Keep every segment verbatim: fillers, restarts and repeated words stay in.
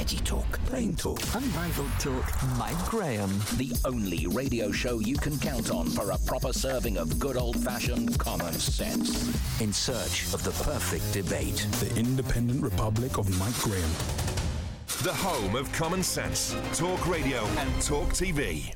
Petty Talk, Plain Talk, Unrivaled Talk, Mike Graham. The only radio show you can count on for a proper serving of good old-fashioned common sense. In search of the perfect debate. The Independent Republic of Mike Graham. The home of common sense. Talk Radio and Talk T V.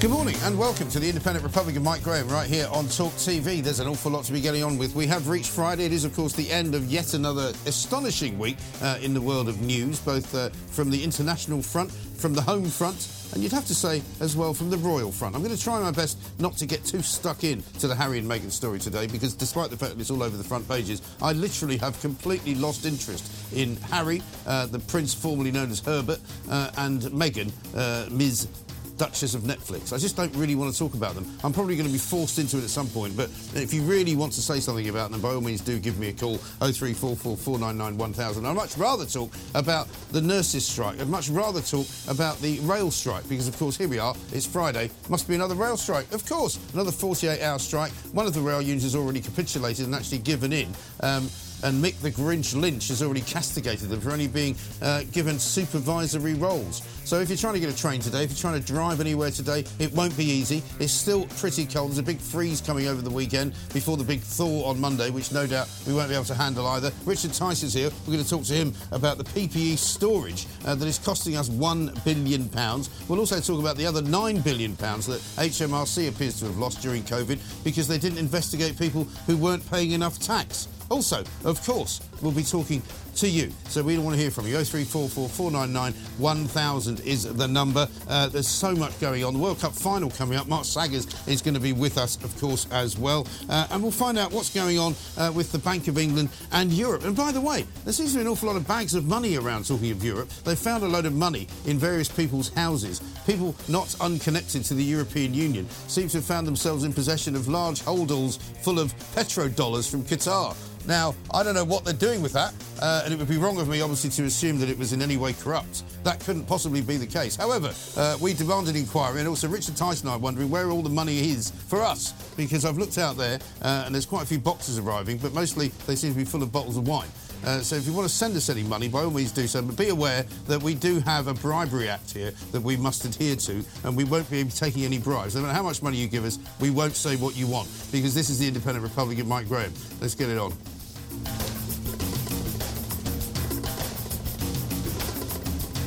Good morning and welcome to the Independent Republic of Mike Graham right here on Talk T V. There's an awful lot to be getting on with. We have reached Friday. It is, of course, the end of yet another astonishing week uh, in the world of news, both uh, from the international front, from the home front, and you'd have to say as well from the royal front. I'm going to try my best not to get too stuck in to the Harry and Meghan story today, because despite the fact that it's all over the front pages, I literally have completely lost interest in Harry, uh, the prince formerly known as Herbert, uh, and Meghan, uh, Miz Duchess of Netflix. I just don't really want to talk about them. I'm probably going to be forced into it at some point, but if you really want to say something about them, by all means do give me a call, oh three four four, four nine nine, one thousand. I'd much rather talk about the nurses' strike. I'd much rather talk about the rail strike, because, of course, here we are, it's Friday, must be another rail strike. Of course, another forty-eight hour strike. One of the rail unions has already capitulated and actually given in. Um, And Mick the Grinch Lynch has already castigated them for only being uh, given supervisory roles. So if you're trying to get a train today, if you're trying to drive anywhere today, it won't be easy. It's still pretty cold. There's a big freeze coming over the weekend before the big thaw on Monday, which no doubt we won't be able to handle either. Richard Tice is here. We're going to talk to him about the P P E storage uh, that is costing us one billion pounds. We'll also talk about the other nine billion pounds that H M R C appears to have lost during COVID because they didn't investigate people who weren't paying enough tax. Also, of course, we'll be talking to you, so we want to hear from you. oh three four four, four nine nine, one thousand is the number. Uh, there's so much going on. The World Cup final coming up. Mark Saggers is going to be with us, of course, as well. Uh, and we'll find out what's going on uh, with the Bank of England and Europe. And by the way, there seems to be an awful lot of bags of money around talking of Europe. They found a load of money in various people's houses. People not unconnected to the European Union seem to have found themselves in possession of large holdalls full of petrodollars from Qatar. Now, I don't know what they're doing with that, uh, and it would be wrong of me, obviously, to assume that it was in any way corrupt. That couldn't possibly be the case. However, uh, we demanded inquiry, and also Richard Tice and I are wondering where all the money is for us, because I've looked out there, uh, and there's quite a few boxes arriving, but mostly they seem to be full of bottles of wine. Uh, so if you want to send us any money, by all means do so, but be aware that we do have a bribery act here that we must adhere to, and we won't be taking any bribes. No matter how much money you give us, we won't say what you want, because this is the Independent Republic of Mike Graham. Let's get it on.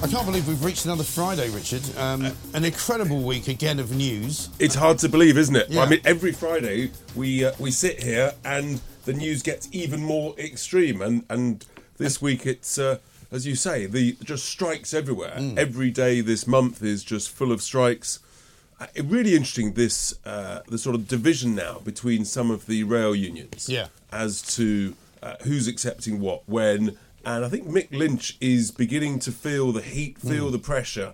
I can't believe we've reached another Friday, Richard. Um, an incredible week again of news. It's hard to believe, isn't it? Yeah. I mean, every Friday we uh, we sit here and the news gets even more extreme, and and this week it's uh, as you say, the just strikes everywhere. Mm. Every day this month is just full of strikes. Uh, really interesting this uh, the sort of division now between some of the rail unions. Yeah. As to uh, who's accepting what when. And I think Mick Lynch is beginning to feel the heat, feel mm. the pressure.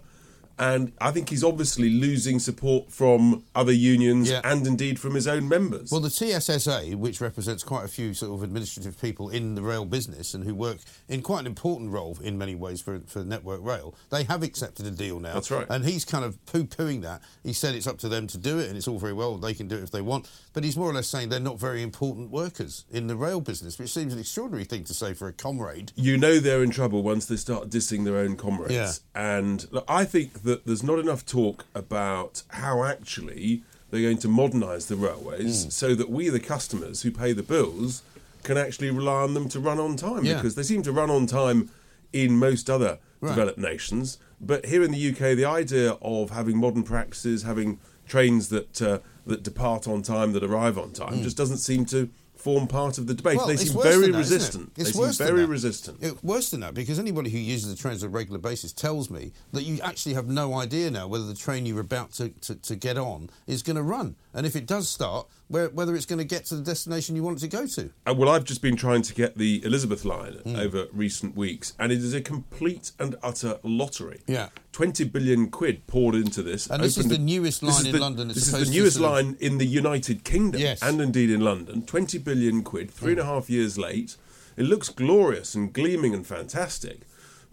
And I think he's obviously losing support from other unions yeah. and indeed from his own members. Well, the T S S A, which represents quite a few sort of administrative people in the rail business and who work in quite an important role in many ways for, for Network Rail, they have accepted a deal now. That's right. And he's kind of poo-pooing that. He said it's up to them to do it, and it's all very well, they can do it if they want. But he's more or less saying they're not very important workers in the rail business, which seems an extraordinary thing to say for a comrade. You know they're in trouble once they start dissing their own comrades. Yeah. And look, I think that that there's not enough talk about how actually they're going to modernise the railways mm. so that we, the customers who pay the bills, can actually rely on them to run on time. Yeah. Because they seem to run on time in most other right. developed nations. But here in the U K, the idea of having modern practices, having trains that uh, that depart on time, that arrive on time, mm. just doesn't seem to form part of the debate. Well, they seem very resistant. It's worse than that. Very resistant. Worse than that, because anybody who uses the trains on a regular basis tells me that you actually have no idea now whether the train you're about to, to, to get on is going to run. And if it does start, where, whether it's going to get to the destination you want it to go to. Uh, well, I've just been trying to get the Elizabeth line mm. over recent weeks, and it is a complete and utter lottery. Yeah. twenty billion quid poured into this. And this is the newest line in London. This is the newest line in the United Kingdom, yes. and indeed in London. twenty billion quid, three and a half years late. It looks glorious and gleaming and fantastic,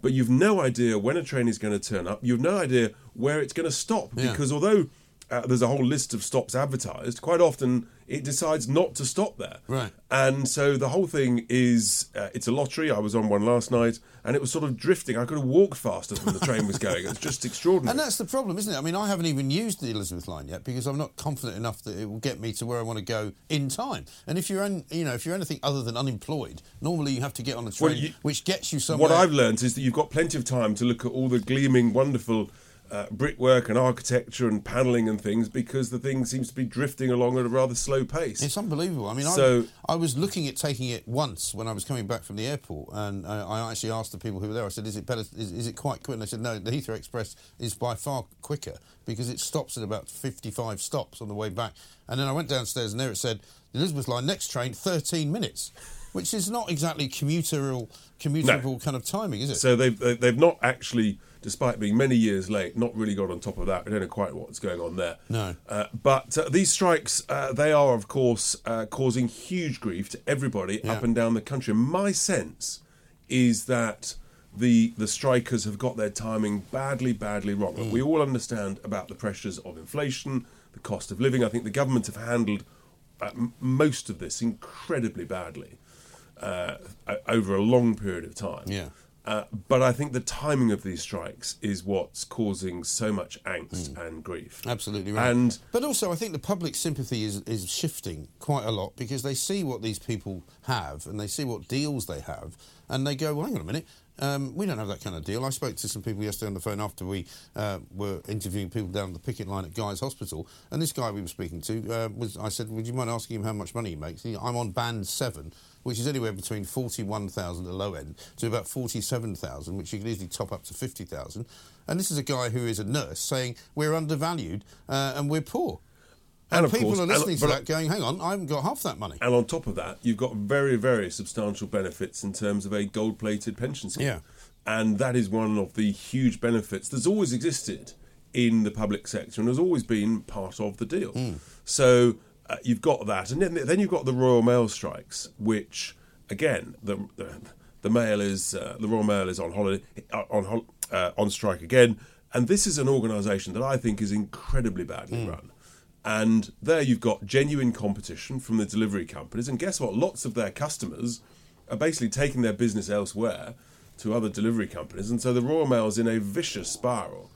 but you've no idea when a train is going to turn up. You've no idea where it's going to stop, yeah. because although uh, there's a whole list of stops advertised, quite often it decides not to stop there. Right. And so the whole thing is, uh, it's a lottery. I was on one last night, and it was sort of drifting. I could have walked faster than the train was going. It's just extraordinary. And that's the problem, isn't it? I mean, I haven't even used the Elizabeth line yet because I'm not confident enough that it will get me to where I want to go in time. And if you're, un, you know, if you're anything other than unemployed, normally you have to get on a train well, you, which gets you somewhere. What I've learned is that you've got plenty of time to look at all the gleaming, wonderful Uh, brickwork and architecture and panelling and things, because the thing seems to be drifting along at a rather slow pace. It's unbelievable. I mean, so, I, I was looking at taking it once when I was coming back from the airport, and uh, I actually asked the people who were there, I said, is it better? Is, is it quite quick? And they said, no, the Heathrow Express is by far quicker because it stops at about fifty-five stops on the way back. And then I went downstairs and there it said, the Elizabeth line, next train, thirteen minutes. Which is not exactly commuterable, commutable no. kind of timing, is it? So they've they've not actually, despite being many years late, not really got on top of that. We don't know quite what's going on there. No. Uh, but uh, these strikes, uh, they are, of course, uh, causing huge grief to everybody yeah. up and down the country. My sense is that the the strikers have got their timing badly, badly wrong. Mm. We all understand about the pressures of inflation, the cost of living. I think the government have handled uh, most of this incredibly badly. Uh, over a long period of time. Yeah. Uh, but I think the timing of these strikes is what's causing so much angst mm. and grief. Absolutely right. And but also I think the public sympathy is, is shifting quite a lot because they see what these people have and they see what deals they have and they go, well, hang on a minute, um, we don't have that kind of deal. I spoke to some people yesterday on the phone after we uh, were interviewing people down the picket line at Guy's Hospital, and this guy we were speaking to, uh, was. I said, would you mind asking him how much money he makes? He, I'm on band seven, which is anywhere between forty-one thousand at the low end to about forty-seven thousand, which you can easily top up to fifty thousand. And this is a guy who is a nurse saying we're undervalued uh, and we're poor. And, and of people course, are listening and, to that going, hang on, I haven't got half that money. And on top of that, you've got very, very substantial benefits in terms of a gold-plated pension scheme. Yeah. And that is one of the huge benefits that's always existed in the public sector and has always been part of the deal. Mm. So... Uh, you've got that, and then, then you've got the Royal Mail strikes, which again the the, the mail is uh, the Royal Mail is on holiday on uh, on strike again, and this is an organisation that I think is incredibly badly mm. run, and there you've got genuine competition from the delivery companies, and guess what? Lots of their customers are basically taking their business elsewhere to other delivery companies, and so the Royal Mail is in a vicious spiral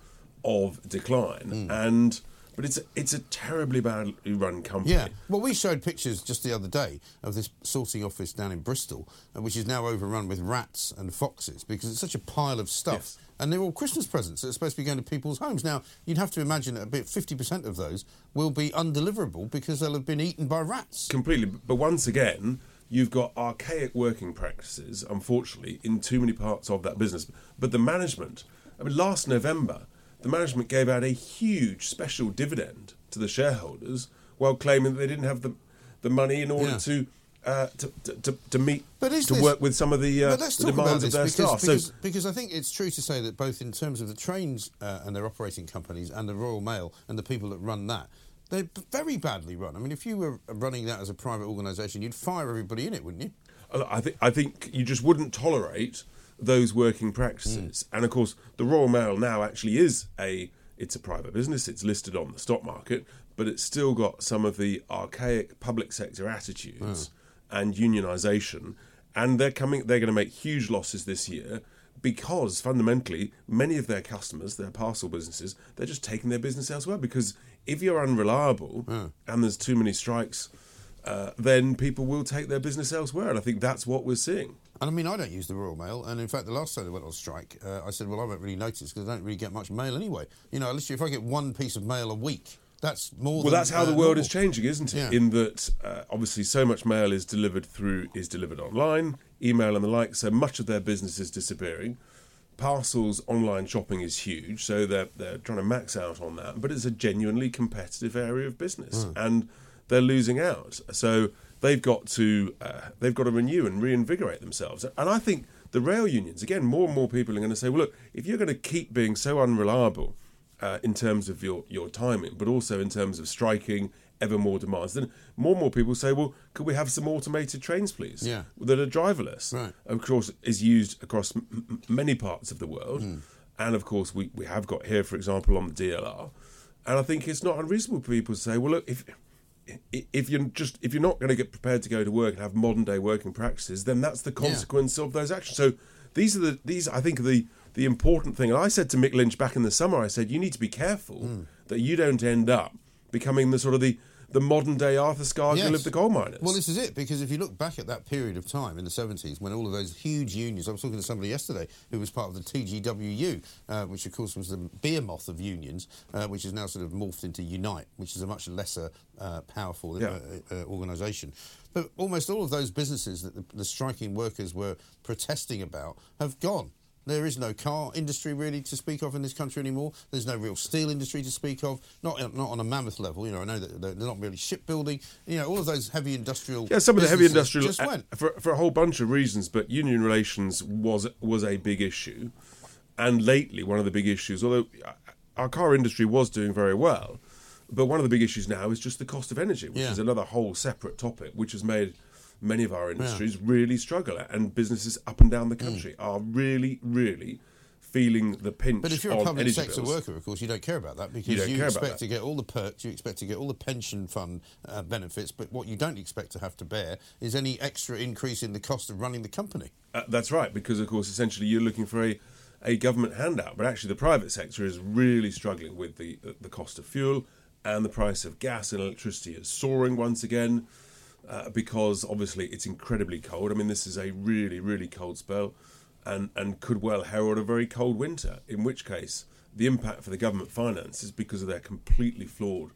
of decline, mm. and. But it's a, it's a terribly badly run company. Yeah. Well, we showed pictures just the other day of this sorting office down in Bristol, which is now overrun with rats and foxes because it's such a pile of stuff. Yes. And they're all Christmas presents that are supposed to be going to people's homes. Now, you'd have to imagine that about fifty percent of those will be undeliverable because they'll have been eaten by rats. Completely. But once again, you've got archaic working practices, unfortunately, in too many parts of that business. But the management, I mean, last November... the management gave out a huge special dividend to the shareholders while claiming that they didn't have the the money in order yeah. to, uh, to, to to meet, but is to this, work with some of the, uh, the demands of their because, staff. Because, so, because I think it's true to say that both in terms of the trains uh, and their operating companies and the Royal Mail and the people that run that, they're very badly run. I mean, if you were running that as a private organisation, you'd fire everybody in it, wouldn't you? I think I think you just wouldn't tolerate... those working practices. Mm. And of course the Royal Mail now actually is a it's a private business, it's listed on the stock market, but it's still got some of the archaic public sector attitudes oh. and unionisation, and they're coming they're going to make huge losses this year because fundamentally many of their customers, their parcel businesses, they're just taking their business elsewhere because if you're unreliable oh. and there's too many strikes Uh, then people will take their business elsewhere, and I think that's what we're seeing. And I mean, I don't use the Royal Mail, and in fact, the last time they went on strike, uh, I said, well, I won't really notice because I don't really get much mail anyway. You know, literally, if I get one piece of mail a week, that's more well, than... Well, that's how uh, the world normal. Is changing, isn't it? Yeah. In that, uh, obviously, so much mail is delivered through, is delivered online, email and the like, so much of their business is disappearing. Parcels, online shopping is huge, so they're, they're trying to max out on that, but it's a genuinely competitive area of business, mm. and... they're losing out, so they've got to uh, they've got to renew and reinvigorate themselves. And I think the rail unions, again, more and more people are going to say, well, look, if you're going to keep being so unreliable uh, in terms of your, your timing, but also in terms of striking ever more demands, then more and more people say, well, could we have some automated trains, please, yeah. that are driverless? Right. Of course, is used across m- m- many parts of the world, mm. and of course, we we have got here, for example, on the D L R, and I think it's not unreasonable for people to say, well, look, if if you're just if you're not going to get prepared to go to work and have modern day working practices, then that's the consequence yeah. of those actions. So these are the these I think are the the important thing. And I said to Mick Lynch back in the summer, I said, you need to be careful mm. that you don't end up becoming the sort of the the modern day Arthur Scargill yes. of the coal miners. Well, this is it, because if you look back at that period of time in the seventies when all of those huge unions, I was talking to somebody yesterday who was part of the T G W U, uh, which of course was the behemoth of unions, uh, which is now sort of morphed into Unite, which is a much lesser uh, powerful yeah. uh, uh, organisation. But almost all of those businesses that the, the striking workers were protesting about have gone. There is no car industry really to speak of in this country anymore. There's no real steel industry to speak of, not not on a mammoth level. You know, I know that they're not really shipbuilding. You know, all of those heavy industrial yeah, some of the heavy industrial just went for for a whole bunch of reasons. But union relations was was a big issue, and lately one of the big issues, although our car industry was doing very well, but one of the big issues now is just the cost of energy, which yeah. is another whole separate topic, which has made many of our industries yeah. really struggle, and businesses up and down the country mm. are really, really feeling the pinch. But if you're a public sector bills. worker, of course, you don't care about that, because you, you expect to get all the perks, you expect to get all the pension fund uh, benefits, but what you don't expect to have to bear is any extra increase in the cost of running the company. Uh, that's right, because, of course, essentially you're looking for a, a government handout, but actually the private sector is really struggling with the uh, the cost of fuel, and the price of gas and electricity is soaring once again. Uh, because obviously it's incredibly cold. I mean, this is a really, really cold spell, and, and could well herald a very cold winter, in which case the impact for the government finances, because of their completely flawed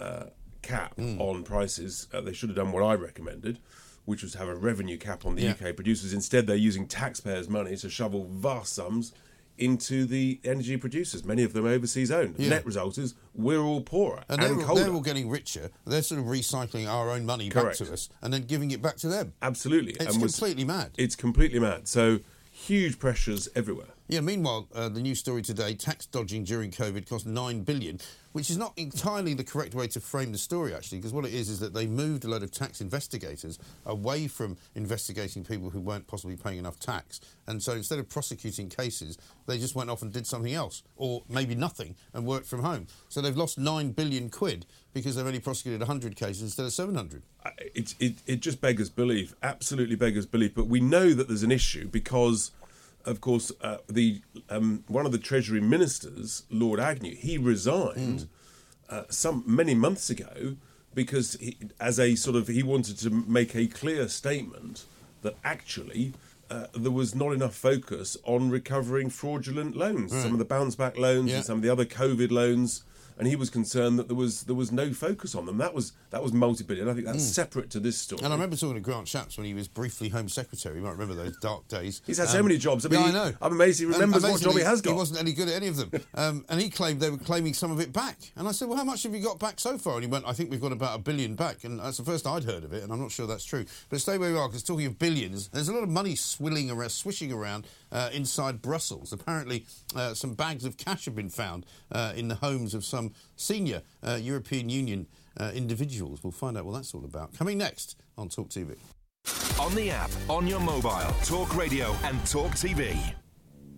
uh, cap mm. on prices, uh, they should have done what I recommended, which was to have a revenue cap on the yeah. U K producers. Instead, they're using taxpayers' money to shovel vast sums into the energy producers, many of them overseas owned. Yeah. Net result is we're all poorer and, and they're, colder. They're all getting richer. They're sort of recycling our own money Correct. back to us and then giving it back to them. Absolutely. It's and completely was, mad. It's completely mad. So huge pressures everywhere. Yeah, meanwhile, uh, the news story today, tax dodging during COVID cost nine billion dollars, which is not entirely the correct way to frame the story, actually, because what it is is that they moved a load of tax investigators away from investigating people who weren't possibly paying enough tax. And so instead of prosecuting cases, they just went off and did something else, or maybe nothing, and worked from home. So they've lost nine billion quid because they've only prosecuted one hundred cases instead of seven hundred. It, it, it just beggars belief, absolutely beggars belief. But we know that there's an issue because... Of course, uh, the um, one of the Treasury ministers, Lord Agnew, he resigned mm. uh, some many months ago because, he, as a sort of, he wanted to make a clear statement that actually uh, there was not enough focus on recovering fraudulent loans, right. some of the bounce back loans yeah. and some of the other COVID loans, and he was concerned that there was there was no focus on them. That was that was multi-billion. I think that's mm. separate to this story. And I remember talking to Grant Shapps when he was briefly Home Secretary. You might remember those dark days. He's had um, so many jobs. I mean, yeah, I know. I'm amazed he remembers um, what job he has got. He wasn't any good at any of them. um, and he claimed they were claiming some of it back. And I said, well, how much have you got back so far? And he went, I think we've got about a billion back. And that's the first I'd heard of it, and I'm not sure that's true. But stay where you are, because talking of billions, there's a lot of money swilling around, swishing around uh, inside Brussels. Apparently, uh, some bags of cash have been found uh, in the homes of some senior uh, European Union uh, individuals. We'll find out what that's all about. Coming next on Talk T V. On the app, on your mobile, Talk Radio and Talk T V.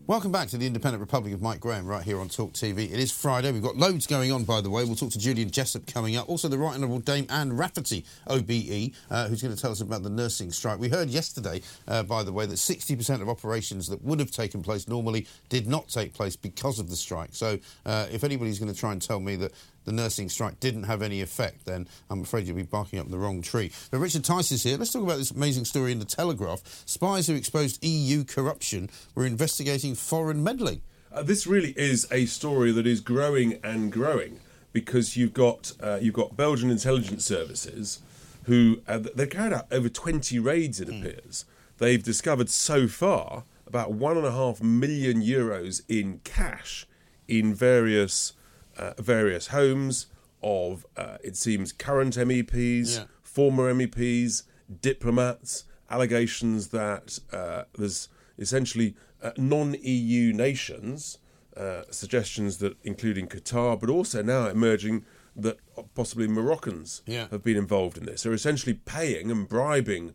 Welcome back to the Independent Republic of Mike Graham right here on Talk T V. It is Friday. We've got loads going on, by the way. We'll talk to Julian Jessup coming up. Also, the Right Honourable Dame Anne Rafferty, O B E, uh, who's going to tell us about the nursing strike. We heard yesterday, uh, by the way, that sixty percent of operations that would have taken place normally did not take place because of the strike. So uh, if anybody's going to try and tell me that the nursing strike didn't have any effect, then I'm afraid you'll be barking up the wrong tree. But Richard Tice is here. Let's talk about this amazing story in The Telegraph. Spies who exposed E U corruption were investigating foreign meddling. Uh, this really is a story that is growing and growing, because you've got uh, you've got Belgian intelligence services who, uh, they've carried out over twenty raids, it mm. appears. They've discovered so far about one and a half million euros in cash in various... Uh, various homes of, uh, it seems, current M E Ps, yeah. former M E Ps, diplomats, allegations that uh, there's essentially uh, non-E U nations, uh, suggestions that including Qatar, but also now emerging that possibly Moroccans yeah. have been involved in this. They're essentially paying and bribing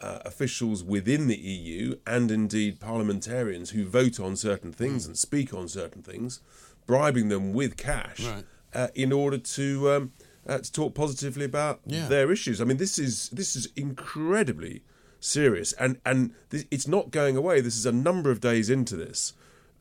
uh, officials within the E U, and indeed parliamentarians who vote on certain things mm. and speak on certain things, bribing them with cash right. uh, in order to um, uh, to talk positively about yeah. their issues. I mean, this is this is incredibly serious, and and th- it's not going away. This is a number of days into this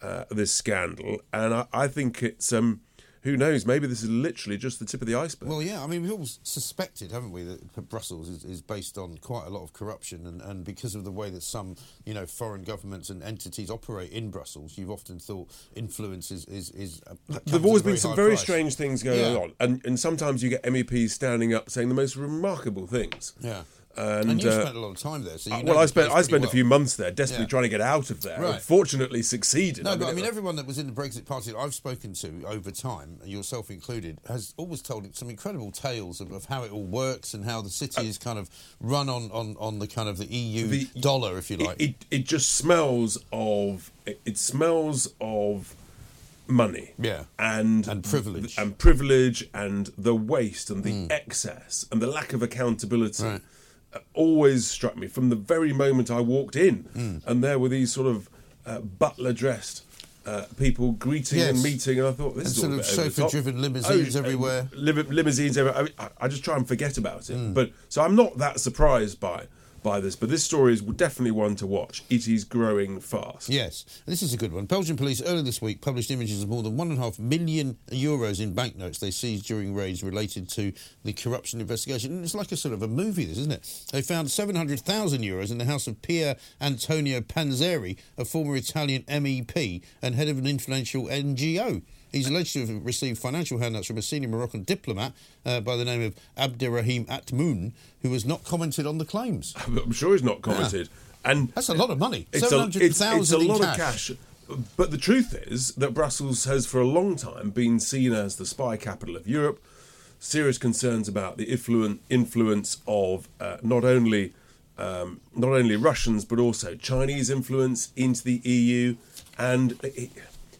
uh, this scandal, and I, I think it's um. Who knows? Maybe this is literally just the tip of the iceberg. Well, yeah. I mean, we've all suspected, haven't we, that Brussels is, is based on quite a lot of corruption, and, and because of the way that some, you know, foreign governments and entities operate in Brussels, you've often thought influence is... is, is There've always been some very price. strange things going yeah. on, and, and sometimes you get M E Ps standing up saying the most remarkable things. Yeah. And, and you uh, spent a lot of time there, so you uh, know well. I spent I spent well. a few months there, desperately yeah. trying to get out of there. Right. Fortunately, succeeded. No, I but mean, I mean, everyone that was in the Brexit Party that I've spoken to over time, yourself included, has always told some incredible tales of, of how it all works and how the city uh, is kind of run on, on, on the kind of the E U the, dollar, if you like. It, it, it just smells of it, it smells of money, yeah, and and privilege, and privilege, and the waste, and the mm. excess, and the lack of accountability. Right. Always struck me from the very moment I walked in, mm. and there were these sort of uh, butler-dressed uh, people greeting yes. and meeting, and I thought this and is sort all of sofa-driven limousines oh, everywhere. Lim- limousines everywhere. I, I just try and forget about it, mm. but so I'm not that surprised by. by this, but this story is definitely one to watch. It is growing fast. Yes, this is a good one. Belgian police earlier this week published images of more than one and a half million euros in banknotes they seized during raids related to the corruption investigation. And it's like a sort of a movie, this, isn't it? They found seven hundred thousand euros in the house of Pier Antonio Panzeri, a former Italian M E P and head of an influential N G O. He's alleged to have received financial handouts from a senior Moroccan diplomat uh, by the name of Abderrahim Atmoun, who has not commented on the claims. I'm sure he's not commented. Yeah. And that's a lot of money. seven hundred thousand in cash. It's a lot of cash. But the truth is that Brussels has for a long time been seen as the spy capital of Europe. Serious concerns about the influ- influence of uh, not only um, not only Russians, but also Chinese influence into the E U. And... It,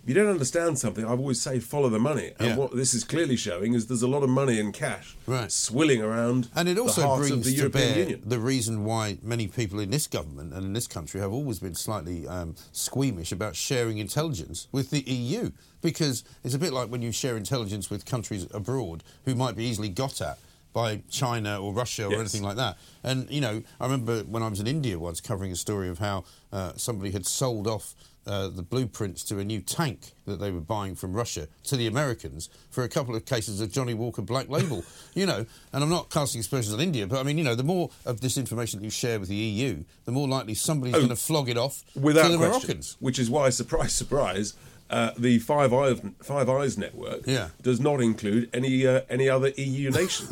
If you don't understand something, I always say follow the money. And yeah. what this is clearly showing is there's a lot of money in cash right. swilling around and it also the heart brings of the European Union. The reason why many people in this government and in this country have always been slightly um, squeamish about sharing intelligence with the E U, because it's a bit like when you share intelligence with countries abroad who might be easily got at by China or Russia or yes. anything like that. And, you know, I remember when I was in India once covering a story of how uh, somebody had sold off Uh, the blueprints to a new tank that they were buying from Russia to the Americans for a couple of cases of Johnny Walker Black Label, you know. And I'm not casting aspersions on India, but I mean, you know, the more of this information that you share with the E U, the more likely somebody's oh, going to flog it off without to the question, Moroccans. Which is why, surprise, surprise, uh, the Five Eyes, Five Eyes network yeah. does not include any uh, any other E U nation.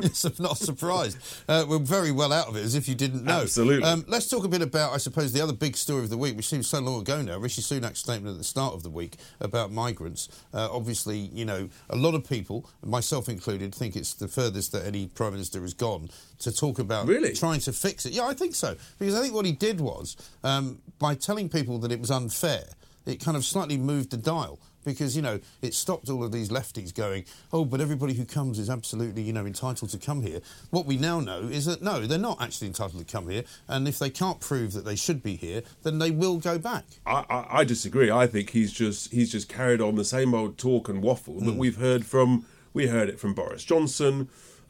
Yes, I'm not surprised. Uh, we're very well out of it, as if you didn't know. Absolutely. Um, let's talk a bit about, I suppose, the other big story of the week, which seems so long ago now, Rishi Sunak's statement at the start of the week about migrants. Uh, obviously, you know, a lot of people, myself included, think it's the furthest that any Prime Minister has gone to talk about really? trying to fix it. Yeah, I think so. Because I think what he did was, um, by telling people that it was unfair, it kind of slightly moved the dial. Because, you know, it stopped all of these lefties going, oh, but everybody who comes is absolutely, you know, entitled to come here. What we now know is that, no, they're not actually entitled to come here. And if they can't prove that they should be here, then they will go back. I, I, I disagree. I think he's just he's just carried on the same old talk and waffle that mm. we've heard from, we heard it from Boris Johnson.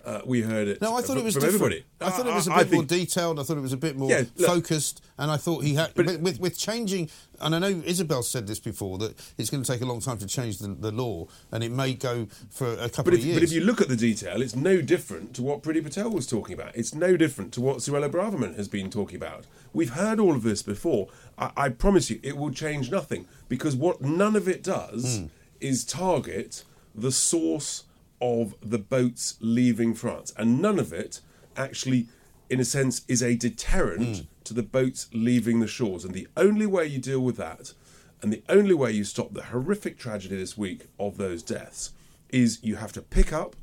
Uh, we heard it. No, I thought it was from different. Everybody. I thought it was a bit think... more detailed. I thought it was a bit more yeah, look, focused. And I thought he had... But with, with changing... And I know Isabel said this before, that it's going to take a long time to change the, the law, and it may go for a couple but of if, years. But if you look at the detail, it's no different to what Priti Patel was talking about. It's no different to what Suella Braverman has been talking about. We've heard all of this before. I, I promise you, it will change nothing. Because what none of it does mm. is target the source of the boats leaving France. And none of it actually, in a sense, is a deterrent mm. to the boats leaving the shores. And the only way you deal with that, and the only way you stop the horrific tragedy this week of those deaths, is you have to pick up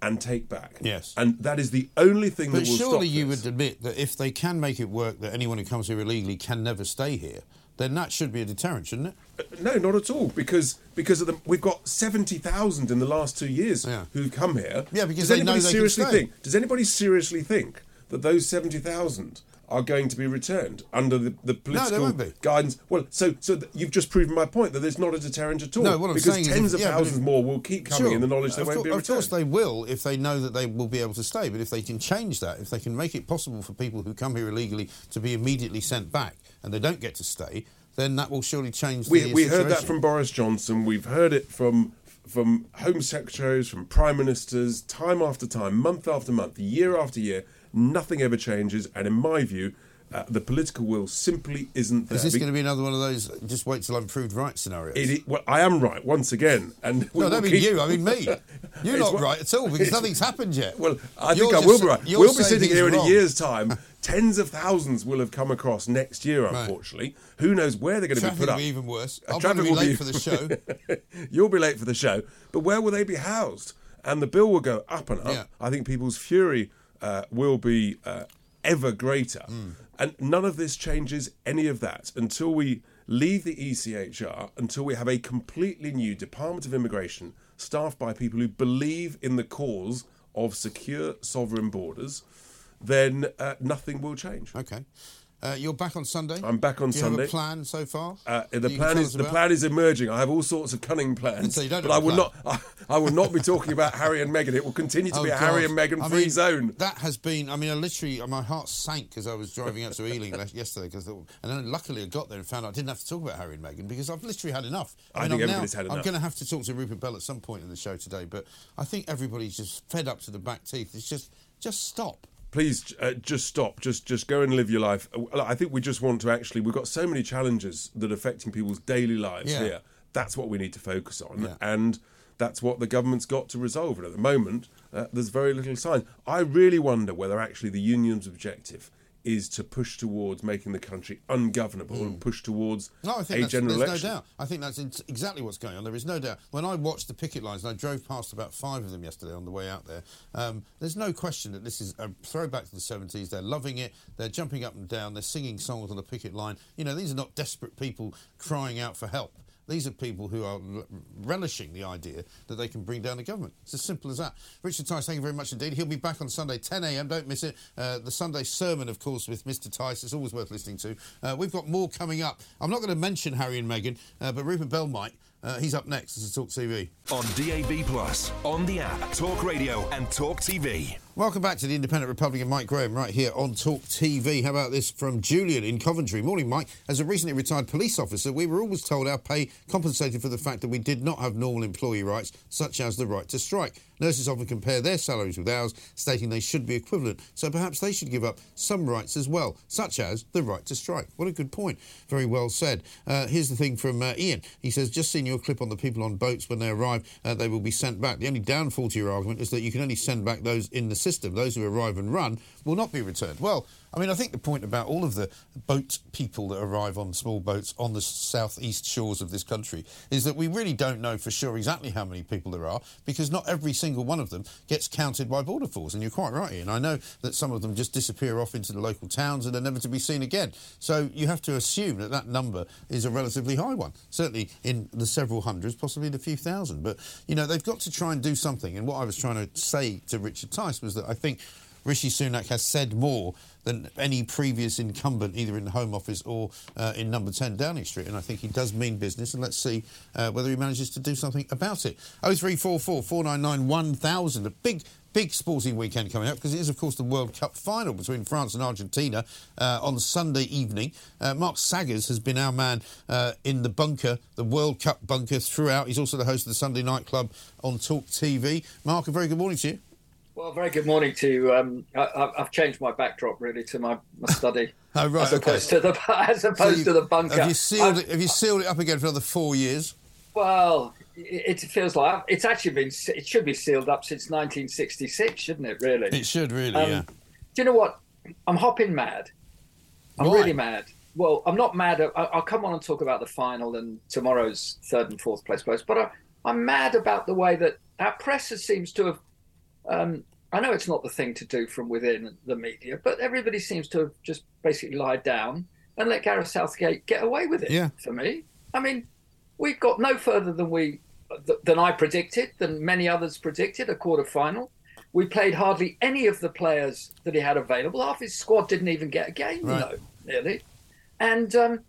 and take back. Yes. And that is the only thing but that will stop this. But surely you would admit that if they can make it work that anyone who comes here illegally can never stay here, then that should be a deterrent, shouldn't it? No, not at all, because because of the, we've got seventy thousand in the last two years yeah. who've come here. Yeah, because does they know they seriously can stay. Think, does anybody seriously think that those seventy thousand are going to be returned under the, the political no, guidance. Well, so so th- you've just proven my point that there's not a deterrent at all. No, what I'm because saying tens is, of yeah, thousands if, more will keep coming sure, in the knowledge they won't course, be returned. Of course they will if they know that they will be able to stay, but if they can change that, if they can make it possible for people who come here illegally to be immediately sent back and they don't get to stay, then that will surely change the we, we situation. We heard that from Boris Johnson, we've heard it from... from Home Secretaries, from Prime Ministers, time after time, month after month, year after year, nothing ever changes. And in my view, uh, the political will simply isn't there. Is this going to be another one of those just wait till I'm proved right scenarios? It, it, well, I am right, once again. And no, I don't mean you, I mean me. You're not right at all, because nothing's happened yet. Well, I think I will be right. We'll be sitting here in a year's time. Tens of thousands will have come across next year, unfortunately. Right. Who knows where they're going to traffic be put up. Traffic will be even worse. I'm going to be late be... for the show. You'll be late for the show. But where will they be housed? And the bill will go up and up. Yeah. I think people's fury uh, will be uh, ever greater. Mm. And none of this changes any of that until we leave the E C H R, until we have a completely new Department of Immigration staffed by people who believe in the cause of secure sovereign borders. Then uh, nothing will change. Okay, uh, you're back on Sunday. I'm back on Do you Sunday. Have a plan so far? Uh, the plan is the plan is emerging. I have all sorts of cunning plans, so you don't but I will plan. not. I, I will not be talking about Harry and Meghan. It will continue to oh, be a God. Harry and Meghan I free mean, zone. That has been. I mean, I literally, my heart sank as I was driving up to Ealing yesterday, because and then luckily I got there and found out I didn't have to talk about Harry and Meghan, because I've literally had enough. I, I mean, think I'm everybody's now, had enough. I'm going to have to talk to Rupert Bell at some point in the show today, but I think everybody's just fed up to the back teeth. It's just, just stop. Please uh, just stop. Just just go and live your life. I think we just want to actually... We've got so many challenges that are affecting people's daily lives yeah. here. That's what we need to focus on. Yeah. And that's what the government's got to resolve. And at the moment, uh, there's very little sign. I really wonder whether actually the union's objective is to push towards making the country ungovernable mm. and push towards no, I think a general election. There's no doubt. I think that's exactly what's going on. There is no doubt. When I watched the picket lines, and I drove past about five of them yesterday on the way out there, um, there's no question that this is a throwback to the seventies. They're loving it. They're jumping up and down. They're singing songs on the picket line. You know, these are not desperate people crying out for help. These are people who are relishing the idea that they can bring down the government. It's as simple as that. Richard Tice, thank you very much indeed. He'll be back on Sunday, ten a.m. Don't miss it. Uh, the Sunday sermon, of course, with Mister Tice. It's always worth listening to. Uh, we've got more coming up. I'm not going to mention Harry and Meghan, uh, but Rupert Bell might. Uh, he's up next. This is Talk T V. On D A B plus, on the app, Talk Radio and Talk T V. Welcome back to the Independent Republic of Mike Graham right here on Talk T V. How about this from Julian in Coventry? Morning, Mike. As a recently retired police officer, we were always told our pay compensated for the fact that we did not have normal employee rights, such as the right to strike. Nurses often compare their salaries with ours, stating they should be equivalent, so perhaps they should give up some rights as well, such as the right to strike. What a good point. Very well said. Uh, here's the thing from uh, Ian. He says, just seen your clip on the people on boats when they arrive, uh, they will be sent back. The only downfall to your argument is that you can only send back those in the system. Those who arrive and run will not be returned. Well, I mean, I think the point about all of the boat people that arrive on small boats on the southeast shores of this country is that we really don't know for sure exactly how many people there are, because not every single one of them gets counted by border force. And you're quite right, Ian. I know that some of them just disappear off into the local towns and are never to be seen again. So you have to assume that that number is a relatively high one, certainly in the several hundreds, possibly the few thousand. But, you know, they've got to try and do something. And what I was trying to say to Richard Tice was that I think Rishi Sunak has said more than any previous incumbent, either in the Home Office or uh, in number ten Downing Street. And I think he does mean business, and let's see uh, whether he manages to do something about it. oh three four four, four nine nine, one thousand, a big... Big sporting weekend coming up, because it is, of course, the World Cup final between France and Argentina uh, on Sunday evening. Uh, Mark Saggers has been our man uh, in the bunker, the World Cup bunker, throughout. He's also the host of the Sunday Night Club on Talk T V. Mark, a very good morning to you. Well, very good morning to you. Um, I, I've changed my backdrop, really, to my, my study. Oh, right. As opposed, okay. to, the, as opposed so to the bunker. Have you, sealed it, have you sealed it up again for another four years? Well... It feels like it's actually been. It should be sealed up since nineteen sixty-six, shouldn't it? Really, it should really. Um, yeah. Do you know what? I'm hopping mad. I'm Why? really mad. Well, I'm not mad. At, I'll come on and talk about the final and tomorrow's third and fourth place votes. But I, I'm mad about the way that our press seems to have. Um, I know it's not the thing to do from within the media, but everybody seems to have just basically lied down and let Gareth Southgate get away with it. Yeah. For me, I mean, we got no further than we. than I predicted, than many others predicted, a quarter final. We played hardly any of the players that he had available. Half his squad didn't even get a game, right. though, nearly. And um,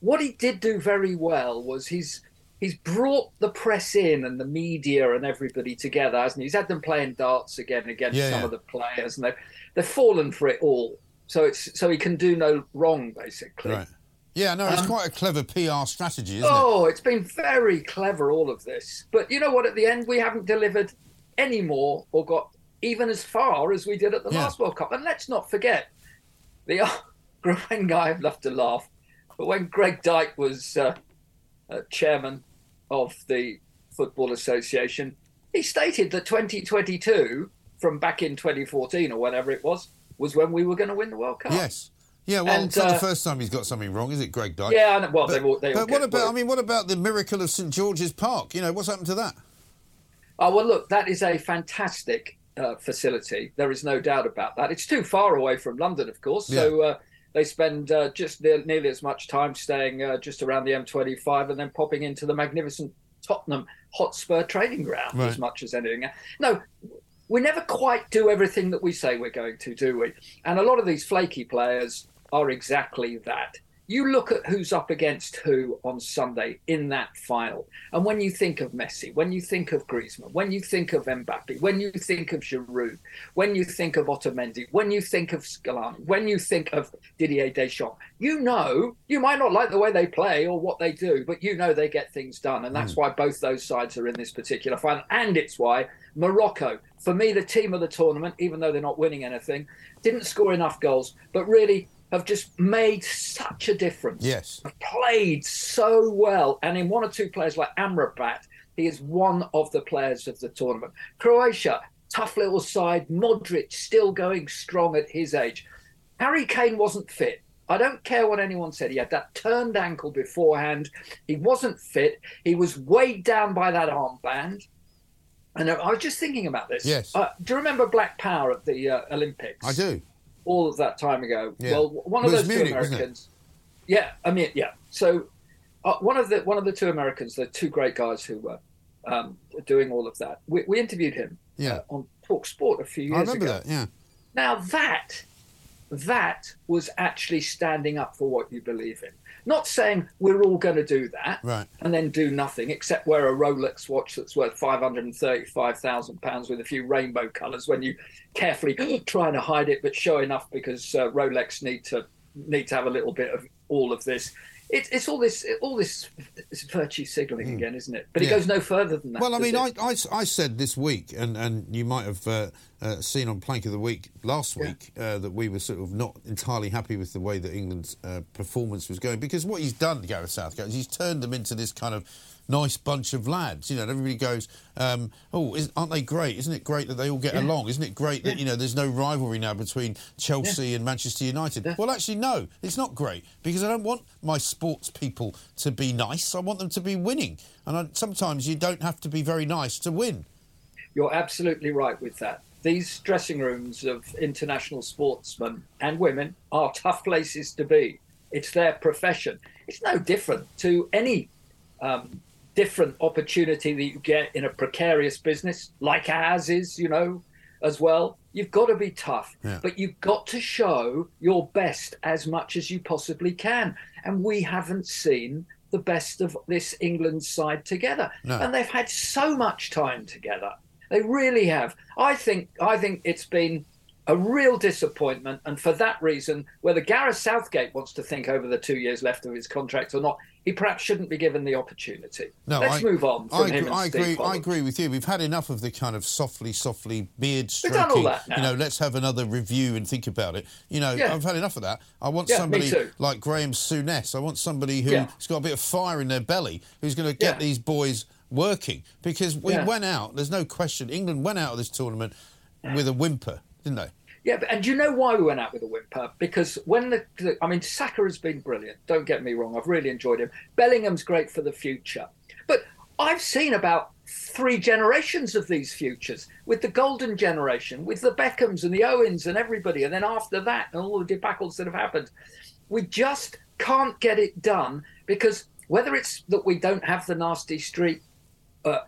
what he did do very well was he's he's brought the press in and the media and everybody together, hasn't he? He's had them playing darts again against yeah, some yeah. of the players, and they've they've fallen for it all. So it's so he can do no wrong, basically. Right. Yeah, no, it's um, quite a clever P R strategy, isn't oh, it? Oh, it's been very clever, all of this. But you know what? At the end, we haven't delivered any more or got even as far as we did at the yeah. last World Cup. And let's not forget, the Greg guy, I'd love to laugh, but when Greg Dyke was uh, uh, chairman of the Football Association, he stated that twenty twenty-two, from back in twenty fourteen or whenever it was, was when we were going to win the World Cup. Yes. Yeah, well, and, it's not uh, the first time he's got something wrong, is it, Greg Dyke? Yeah, and, well, but, they all, they all but what about? Worried. I mean, what about the miracle of St George's Park? You know, what's happened to that? Oh well, look, that is a fantastic uh, facility. There is no doubt about that. It's too far away from London, of course. Yeah. So uh, they spend uh, just near, nearly as much time staying uh, just around the M twenty-five and then popping into the magnificent Tottenham Hotspur training ground right. as much as anything. No. We never quite do everything that we say we're going to, do we? And a lot of these flaky players are exactly that. You look at who's up against who on Sunday in that final. And when you think of Messi, when you think of Griezmann, when you think of Mbappe, when you think of Giroud, when you think of Otamendi, when you think of Scolani, when you think of Didier Deschamps, you know, you might not like the way they play or what they do, but you know they get things done. And that's mm. why both those sides are in this particular final. And it's why Morocco, for me, the team of the tournament, even though they're not winning anything, didn't score enough goals, but really have just made such a difference. Yes. Have played so well. And in one or two players like Amrabat, he is one of the players of the tournament. Croatia, tough little side. Modric still going strong at his age. Harry Kane wasn't fit. I don't care what anyone said. He had that turned ankle beforehand. He wasn't fit. He was weighed down by that armband. And I was just thinking about this. Yes. Uh, do you remember Black Power at the uh, Olympics? I do. All of that time ago. Yeah. Well, one of those Munich, two Americans. Yeah, I mean, yeah. So uh, one of the one of the two Americans, the two great guys who were um, doing all of that. We, we interviewed him yeah. uh, on Talk Sport a few years ago. I remember ago. that. Yeah. Now that that was actually standing up for what you believe in. Not saying we're all going to do that right. and then do nothing except wear a Rolex watch that's worth five hundred thirty-five thousand pounds with a few rainbow colours when you carefully trying to hide it, but show enough because uh, Rolex need to need to have a little bit of all of this. It, it's all this all this it's virtue signalling mm. again, isn't it? But yeah. it goes no further than that. Well, I mean, I, I, I said this week, and, and you might have uh, uh, seen on Plank of the Week last yeah. week uh, that we were sort of not entirely happy with the way that England's uh, performance was going, because what he's done, Gareth Southgate, is he's turned them into this kind of nice bunch of lads, you know, and everybody goes, um, oh, isn't, aren't they great? Isn't it great that they all get yeah. along? Isn't it great that, yeah. you know, there's no rivalry now between Chelsea yeah. and Manchester United? Yeah. Well, actually, no, it's not great, because I don't want my sports people to be nice. I want them to be winning. And I, sometimes you don't have to be very nice to win. You're absolutely right with that. These dressing rooms of international sportsmen and women are tough places to be. It's their profession. It's no different to any um different opportunity that you get in a precarious business like ours is, you know, as well. You've got to be tough, yeah. but you've got to show your best as much as you possibly can. And we haven't seen the best of this England side together. No. And they've had so much time together. They really have. I think I think it's been a real disappointment. And for that reason, whether Gareth Southgate wants to think over the two years left of his contract or not, he perhaps shouldn't be given the opportunity. No, Let's I, move on from I, him and I Steve agree. Holland. I agree with you. We've had enough of the kind of softly, softly beard stroking. We've done all that now. You know, let's have another review and think about it. You know, yeah. I've had enough of that. I want yeah, somebody like Graham Souness. I want somebody who's yeah. got a bit of fire in their belly, who's going to get yeah. these boys working. Because we yeah. went out, there's no question, England went out of this tournament yeah. with a whimper, didn't they? Yeah, but, and you know why we went out with a whimper? Because when the, the... I mean, Saka has been brilliant. Don't get me wrong. I've really enjoyed him. Bellingham's great for the future. But I've seen about three generations of these futures, with the golden generation, with the Beckhams and the Owens and everybody. And then after that, and all the debacles that have happened, we just can't get it done, because whether it's that we don't have the nasty streak, uh,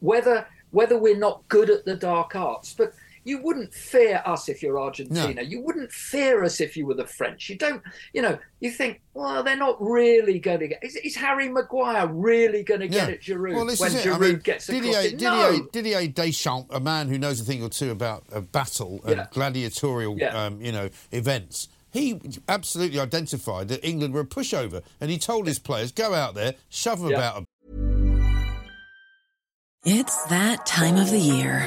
whether whether we're not good at the dark arts, but... You wouldn't fear us if you're Argentina. No. You wouldn't fear us if you were the French. You don't, you know, you think, well, they're not really going to get... Is, is Harry Maguire really going to yeah. get at Giroud well, when Giroud I mean, gets across Didier, it? No. Didier, Didier Deschamps, a man who knows a thing or two about a battle and yeah. gladiatorial, yeah. um, you know, events... He absolutely identified that England were a pushover, and he told his players, go out there, shove them yeah. about. It's that time of the year.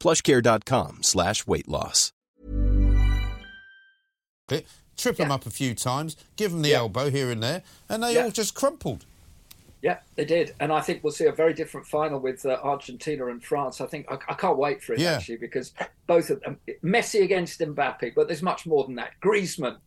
PlushCare.com slash weight loss. Okay. Trip yeah. them up a few times, give them the yeah. elbow here and there, and they yeah. all just crumpled. Yeah, they did. And I think we'll see a very different final with uh, Argentina and France. I think I, I can't wait for it, yeah. actually, because both of them, Messi against Mbappe, but there's much more than that. Griezmann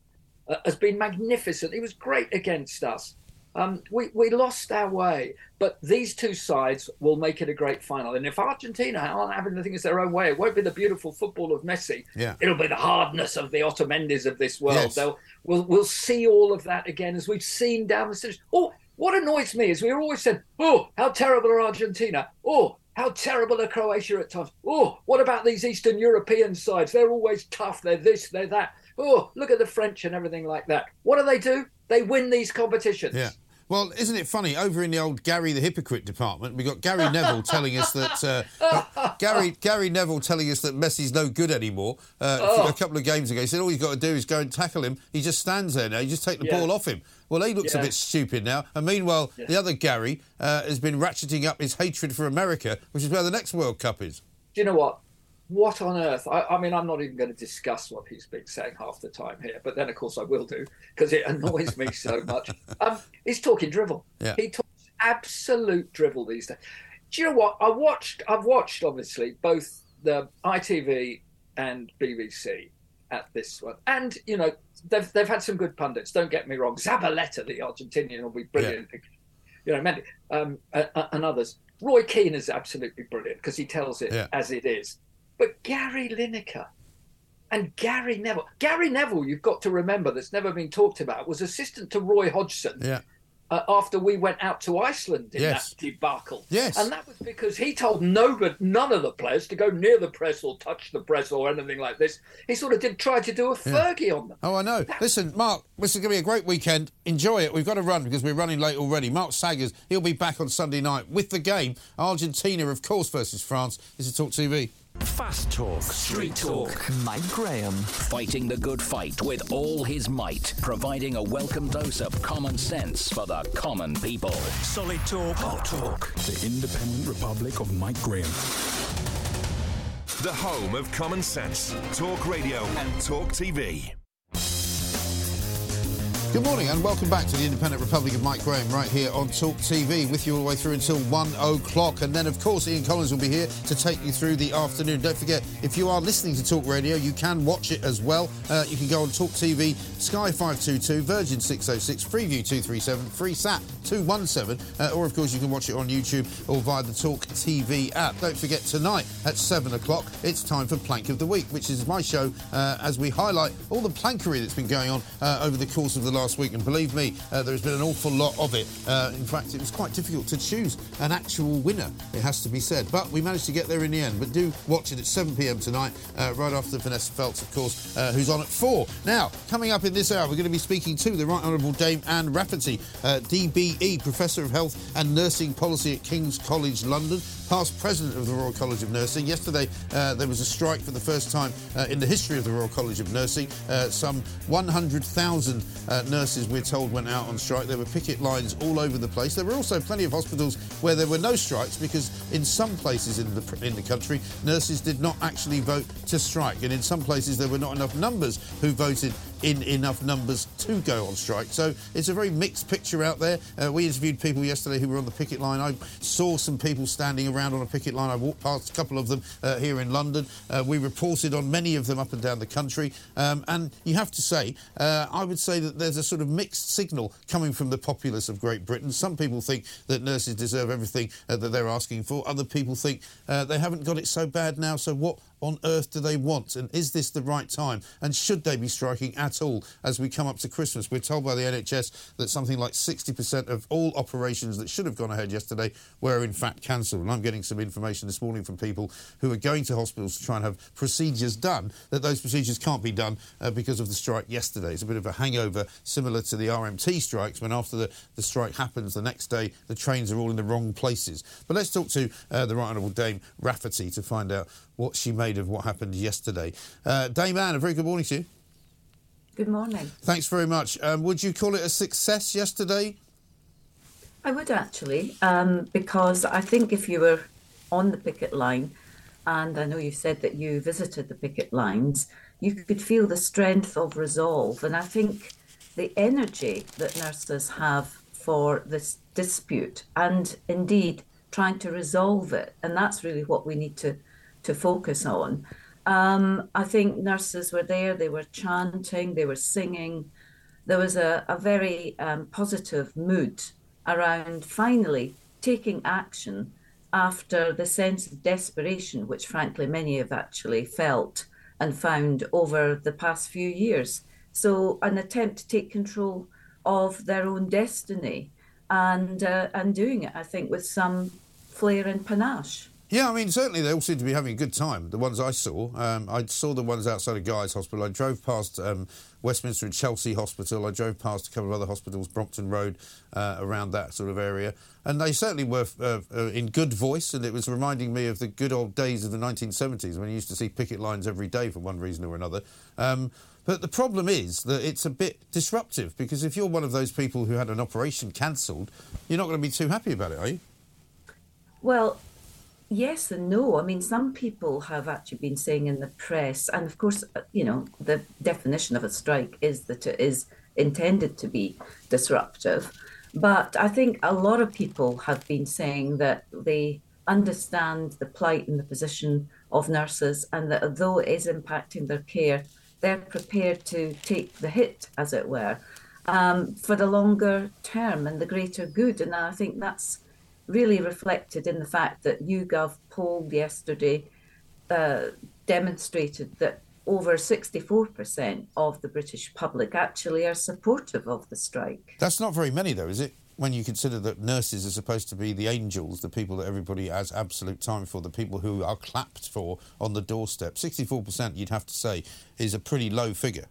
uh, has been magnificent. He was great against us. Um, we, we lost our way, but these two sides will make it a great final. And if Argentina aren't having the things their own way, it won't be the beautiful football of Messi. Yeah. It'll be the hardness of the Ottomendis of this world. Yes. They'll, we'll, we'll see all of that again, as we've seen down the series. Oh, what annoys me is we always said, oh, how terrible are Argentina? Oh, how terrible are Croatia at times? Oh, what about these Eastern European sides? They're always tough. They're this, they're that. Oh, look at the French and everything like that. What do they do? They win these competitions. Yeah. Well, isn't it funny? Over in the old Gary the Hypocrite department, we got Gary Neville telling us that uh, uh, Gary Gary Neville telling us that Messi's no good anymore. Uh, oh. A couple of games ago, he said all you've got to do is go and tackle him. He just stands there now. You just take the yeah. ball off him. Well, he looks yeah. a bit stupid now. And meanwhile, yeah. the other Gary uh, has been ratcheting up his hatred for America, which is where the next World Cup is. Do you know what? What on earth? I, I mean, I'm not even going to discuss what he's been saying half the time here, but then, of course, I will do, because it annoys me so much. Um, he's talking drivel. Yeah. He talks absolute drivel these days. Do you know what? I watched, I've watched, obviously, both the I T V and B B C at this one. And, you know, they've, they've had some good pundits, don't get me wrong. Zabaleta, the Argentinian, will be brilliant. Yeah. You know, Mendy, um, uh, and others. Roy Keane is absolutely brilliant, because he tells it yeah. as it is. But Gary Lineker and Gary Neville. Gary Neville, you've got to remember, that's never been talked about, was assistant to Roy Hodgson yeah. uh, after we went out to Iceland in yes. that debacle. Yes. And that was because he told no, but none of the players to go near the press or touch the press or anything like this. He sort of did try to do a Fergie yeah. on them. Oh, I know. That- Listen, Mark, this is going to be a great weekend. Enjoy it. We've got to run because we're running late already. Mark Saggers, he'll be back on Sunday night with the game. Argentina, of course, versus France. This is Talk T V. Fast Talk, Street Talk, Mike Graham. Fighting the good fight with all his might, providing a welcome dose of common sense for the common people. Solid Talk, Hot Talk. The Independent Republic of Mike Graham. The home of common sense. Talk Radio and Talk T V. Good morning and welcome back to the Independent Republic of Mike Graham right here on Talk T V with you all the way through until one o'clock. And then, of course, Ian Collins will be here to take you through the afternoon. Don't forget, if you are listening to Talk Radio, you can watch it as well. Uh, you can go on Talk T V, Sky five two two, Virgin six oh six, Freeview two three seven, FreeSat two one seven, uh, or, of course, you can watch it on YouTube or via the Talk T V app. Don't forget, tonight at seven o'clock, it's time for Plank of the Week, which is my show uh, as we highlight all the plankery that's been going on uh, over the course of the last last week, and believe me, uh, there's been an awful lot of it. Uh, in fact, it was quite difficult to choose an actual winner, it has to be said, but we managed to get there in the end. But do watch it at seven p m tonight, uh, right after Vanessa Feltz, of course, uh, who's on at four. Now, coming up in this hour, we're going to be speaking to the Right Honourable Dame Anne Rafferty, uh, D B E, Professor of Health and Nursing Policy at King's College London, past president of the Royal College of Nursing. Yesterday, uh, there was a strike for the first time uh, in the history of the Royal College of Nursing. Uh, some one hundred thousand uh, nurses, we're told, went out on strike. There were picket lines all over the place. There were also plenty of hospitals where there were no strikes, because in some places in the in the country, nurses did not actually vote to strike, and in some places there were not enough numbers who voted in enough numbers to go on strike. So it's a very mixed picture out there. Uh, we interviewed people yesterday who were on the picket line. I saw some people standing around on a picket line. I walked past a couple of them uh, here in London. Uh, we reported on many of them up and down the country. Um, and you have to say, uh, I would say that there's a sort of mixed signal coming from the populace of Great Britain. Some people think that nurses deserve everything uh, that they're asking for. Other people think uh, they haven't got it so bad now, so what on earth do they want, and is this the right time, and should they be striking at all as we come up to Christmas? We're told by the N H S that something like sixty percent of all operations that should have gone ahead yesterday were in fact cancelled, and I'm getting some information this morning from people who are going to hospitals to try and have procedures done, that those procedures can't be done uh, because of the strike yesterday. It's a bit of a hangover similar to the R M T strikes, when after the, the strike happens the next day the trains are all in the wrong places. But let's talk to uh, the Right Honourable Dame Rafferty to find out what she made of what happened yesterday. Uh, Dame Anne, a very good morning to you. Good morning. Thanks very much. Um, would you call it a success yesterday? I would actually, um, because I think if you were on the picket line, and I know you said that you visited the picket lines, you could feel the strength of resolve. And I think the energy that nurses have for this dispute, and indeed trying to resolve it, and that's really what we need to to focus on. Um, I think nurses were there, they were chanting, they were singing. There was a, a very um, positive mood around finally taking action after the sense of desperation, which frankly many have actually felt and found over the past few years. So an attempt to take control of their own destiny, and, uh, and doing it, I think, with some flair and panache. Yeah, I mean, certainly they all seem to be having a good time, the ones I saw. Um, I saw the ones outside of Guy's Hospital. I drove past um, Westminster and Chelsea Hospital. I drove past a couple of other hospitals, Brompton Road, uh, around that sort of area. And they certainly were uh, in good voice, and it was reminding me of the good old days of the nineteen seventies, when you used to see picket lines every day for one reason or another. Um, but the problem is that it's a bit disruptive, because if you're one of those people who had an operation cancelled, you're not going to be too happy about it, are you? Well, yes and no. I mean, some people have actually been saying in the press, and of course, you know, the definition of a strike is that it is intended to be disruptive. But I think a lot of people have been saying that they understand the plight and the position of nurses, and that although it is impacting their care, they're prepared to take the hit, as it were, um, for the longer term and the greater good. And I think that's really reflected in the fact that YouGov poll yesterday uh, demonstrated that over sixty-four percent of the British public actually are supportive of the strike. That's not very many, though, is it? When you consider that nurses are supposed to be the angels, the people that everybody has absolute time for, the people who are clapped for on the doorstep. sixty-four percent, you'd have to say, is a pretty low figure.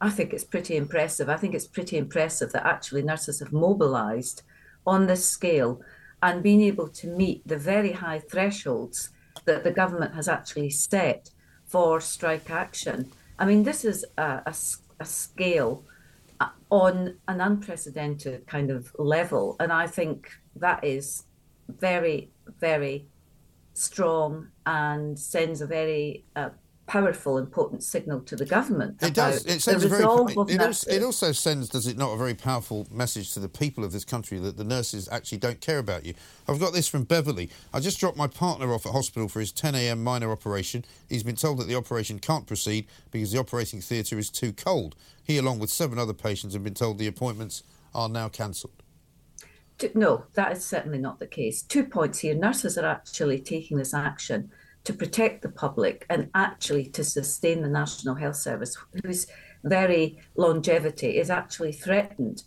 I think it's pretty impressive. I think it's pretty impressive that actually nurses have mobilised on this scale, and being able to meet the very high thresholds that the government has actually set for strike action. I mean, this is a, a, a scale on an unprecedented kind of level, and I think that is very, very strong and sends a very uh, powerful, important signal to the government. It does. It sends a very. It also, it also sends, does it not, a very powerful message to the people of this country that the nurses actually don't care about you. I've got this from Beverly. I just dropped my partner off at hospital for his ten a.m. minor operation. He's been told that the operation can't proceed because the operating theatre is too cold. He, along with seven other patients, have been told the appointments are now cancelled. No, that is certainly not the case. Two points here. Nurses are actually taking this action to protect the public and actually to sustain the National Health Service, whose very longevity is actually threatened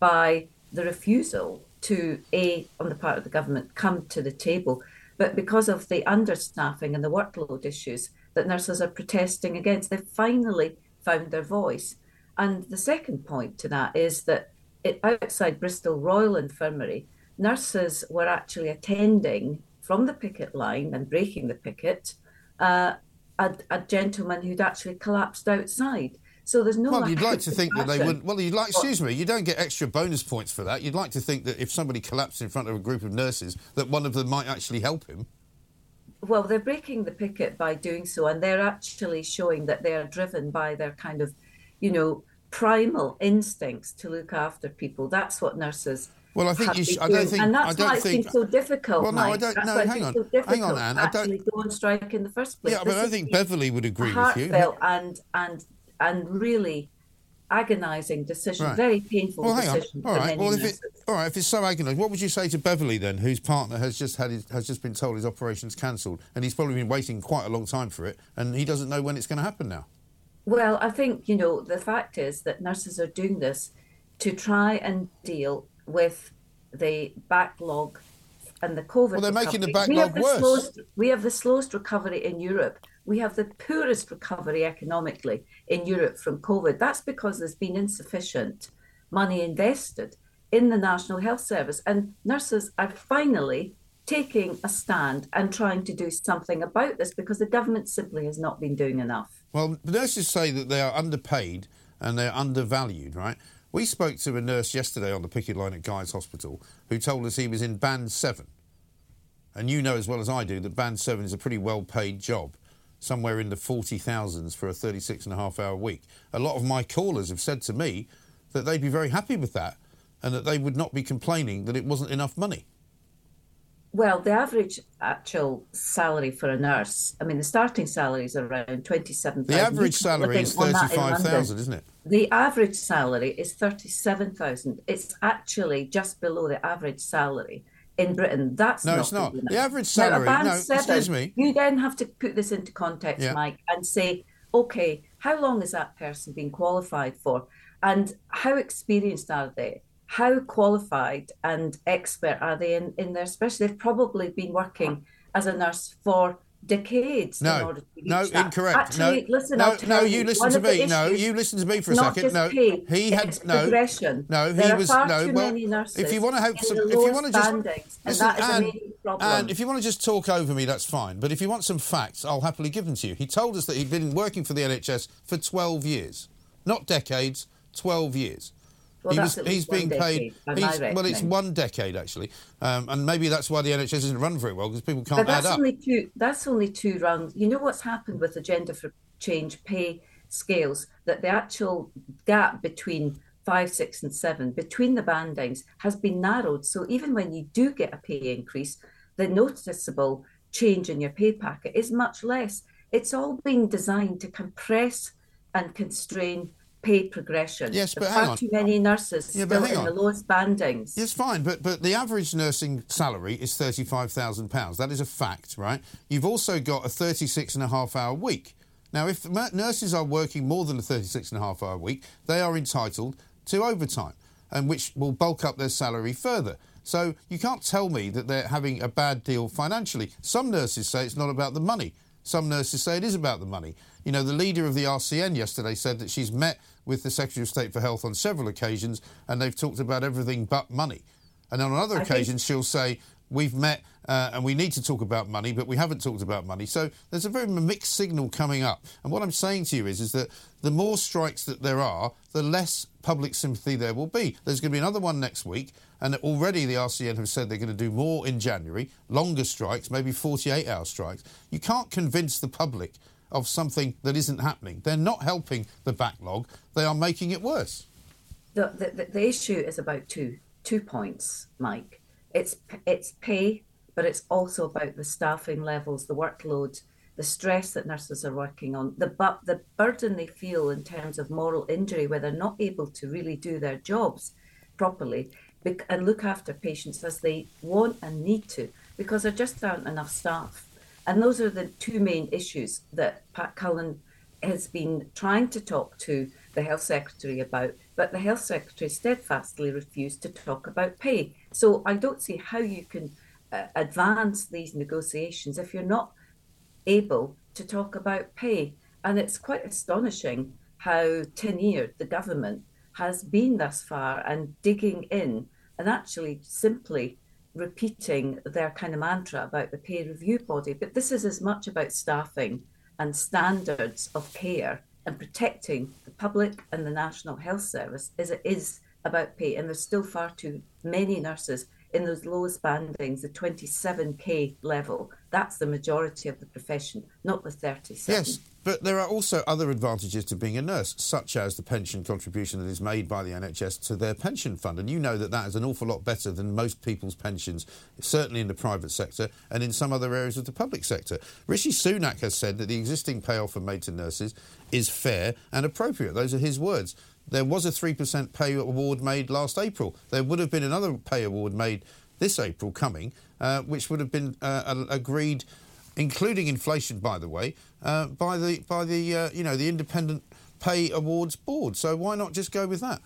by the refusal to, A, on the part of the government, come to the table, but because of the understaffing and the workload issues that nurses are protesting against, they've finally found their voice. And the second point to that is that it, outside Bristol Royal Infirmary, nurses were actually attending from the picket line and breaking the picket, uh, a, a gentleman who'd actually collapsed outside. So there's no... Well, you'd like to think that they wouldn't... Well, you'd like... Excuse me, you don't get extra bonus points for that. You'd like to think that if somebody collapsed in front of a group of nurses, that one of them might actually help him. Well, they're breaking the picket by doing so, and they're actually showing that they are driven by their kind of, you know, primal instincts to look after people. That's what nurses... Well, I think you should, I don't think, and that's I don't why it's think, been so difficult. Well, no, Mike. I don't. No, hang on, so hang on, Anne. I don't go on strike in the first place. Yeah, but I don't think Beverly would agree with you. Heartfelt and and and really agonising decision, right. Very painful well, decision. All right. Well, if it, all right, if it's so agonising, what would you say to Beverly then, whose partner has just had his, has just been told his operation's cancelled, and he's probably been waiting quite a long time for it, and he doesn't know when it's going to happen now? Well, I think you know the fact is that nurses are doing this to try and deal with the backlog and the COVID. Well, they're recovery. Making the backlog we the worse. Slowest, we have the slowest recovery in Europe. We have the poorest recovery economically in Europe from COVID. That's because there's been insufficient money invested in the National Health Service. And nurses are finally taking a stand and trying to do something about this because the government simply has not been doing enough. Well, nurses say that they are underpaid and they're undervalued, right? We spoke to a nurse yesterday on the picket line at Guy's Hospital who told us he was in Band seven. And you know as well as I do that Band seven is a pretty well-paid job, somewhere in the forty thousands for a thirty-six and a half hour week. A lot of my callers have said to me that they'd be very happy with that and that they would not be complaining that it wasn't enough money. Well, the average actual salary for a nurse, I mean, the starting salary is around twenty-seven thousand. The average salary is thirty-five thousand, isn't it? The average salary is thirty-seven thousand. It's actually just below the average salary in Britain. That's no, not it's not. Enough. The average salary, now, no, seven, excuse me. You then have to put this into context, yeah. Mike, and say, OK, how long has that person been qualified for? And how experienced are they? How qualified and expert are they in, in their specialty? They've probably been working as a nurse for decades no, in order to reach No, that. incorrect. Actually, no, listen, no, no you, you listen to me. No, you listen to me for a second. No, paid, he had no. No, he there was are far no. Too well, many nurses if you want to have some, if you want to just bandings, listen, and that is and, a major problem. And if you want to just talk over me, that's fine. But if you want some facts, I'll happily give them to you. He told us that he'd been working for the N H S for twelve years, not decades, twelve years. Well, he was, he's being paid. He's, well, it's one decade actually, um, and maybe that's why the N H S isn't run very well because people can't but add that's up. Only two, that's only two runs. You know what's happened with the Gender for Change pay scales? That the actual gap between five, six, and seven between the bandings has been narrowed. So even when you do get a pay increase, the noticeable change in your pay packet is much less. It's all been designed to compress and constrain pay progression. Yes, but hang on. Too many nurses yeah, still in the lowest bandings. Yes, fine, but but the average nursing salary is thirty-five thousand pounds. That is a fact, right? You've also got a thirty-six and a half hour week. Now, if nurses are working more than a thirty-six and a half hour week, they are entitled to overtime, and which will bulk up their salary further. So you can't tell me that they're having a bad deal financially. Some nurses say it's not about the money. Some nurses say it is about the money. You know, the leader of the R C N yesterday said that she's met with the Secretary of State for Health on several occasions and they've talked about everything but money. And on other I occasions, think... she'll say, we've met uh, and we need to talk about money, but we haven't talked about money. So there's a very mixed signal coming up. And what I'm saying to you is, is that the more strikes that there are, the less public sympathy there will be. There's going to be another one next week. And already the R C N have said they're going to do more in January, longer strikes, maybe forty-eight hour strikes. You can't convince the public of something that isn't happening. They're not helping the backlog. They are making it worse. The, the, the issue is about two two points, Mike. It's it's pay, but it's also about the staffing levels, the workload, the stress that nurses are working on, the but the burden they feel in terms of moral injury, where they're not able to really do their jobs properly and look after patients as they want and need to, because there just aren't enough staff. And those are the two main issues that Pat Cullen has been trying to talk to the Health Secretary about, but the Health Secretary steadfastly refused to talk about pay. So I don't see how you can uh, advance these negotiations if you're not able to talk about pay. And it's quite astonishing how tin-eared the government has been thus far, and digging in and actually simply repeating their kind of mantra about the pay review body. But this is as much about staffing and standards of care and protecting the public and the National Health Service as it is about pay. And there's still far too many nurses in those lowest bandings, the twenty-seven K level. That's the majority of the profession, not the thirty-seven. Yes, but there are also other advantages to being a nurse, such as the pension contribution that is made by the N H S to their pension fund. And you know that that is an awful lot better than most people's pensions, certainly in the private sector and in some other areas of the public sector. Rishi Sunak has said that the existing pay offer made to nurses is fair and appropriate. Those are his words. There was a three percent pay award made last April. There would have been another pay award made this April coming, uh, which would have been uh, agreed, including inflation, by the way, uh, by the by the uh, you know the Independent Pay Awards Board. So why not just go with that?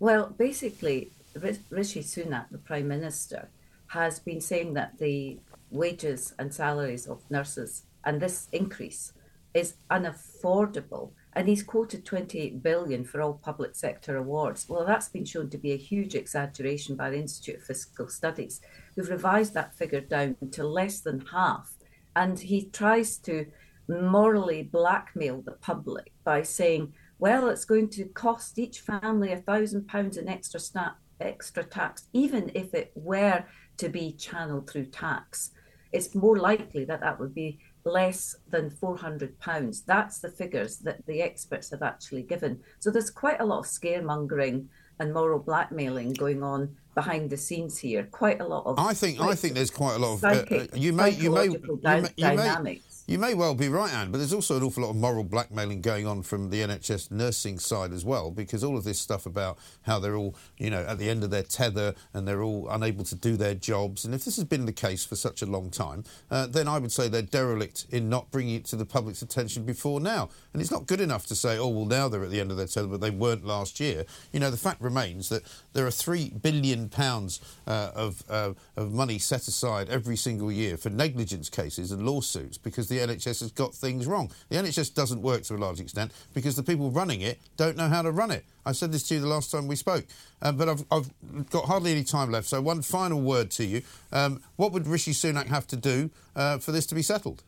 Well, basically, Rishi Sunak, the Prime Minister, has been saying that the wages and salaries of nurses and this increase is unaffordable. And he's quoted twenty-eight billion dollars for all public sector awards. Well, that's been shown to be a huge exaggeration by the Institute of Fiscal Studies, who've revised that figure down to less than half. And he tries to morally blackmail the public by saying, well, it's going to cost each family one thousand pounds in extra, stat- extra tax, even if it were to be channeled through tax. It's more likely that that would be less than four hundred pounds. That's the figures that the experts have actually given. So there's quite a lot of scaremongering and moral blackmailing going on behind the scenes here. Quite a lot of. I think I think there's quite a lot of psychic, uh, you may you may you may, dynamics. You may well be right, Anne, but there's also an awful lot of moral blackmailing going on from the N H S nursing side as well, because all of this stuff about how they're all, you know, at the end of their tether and they're all unable to do their jobs. And if this has been the case for such a long time, uh, then I would say they're derelict in not bringing it to the public's attention before now. And it's not good enough to say, oh, well, now they're at the end of their tether, but they weren't last year. You know, the fact remains that there are three billion pounds uh, of, uh, of money set aside every single year for negligence cases and lawsuits because the The N H S has got things wrong. The N H S doesn't work to a large extent because the people running it don't know how to run it. I said this to you the last time we spoke, uh, but I've, I've got hardly any time left. So one final word to you. Um, what would Rishi Sunak have to do uh, for this to be settled?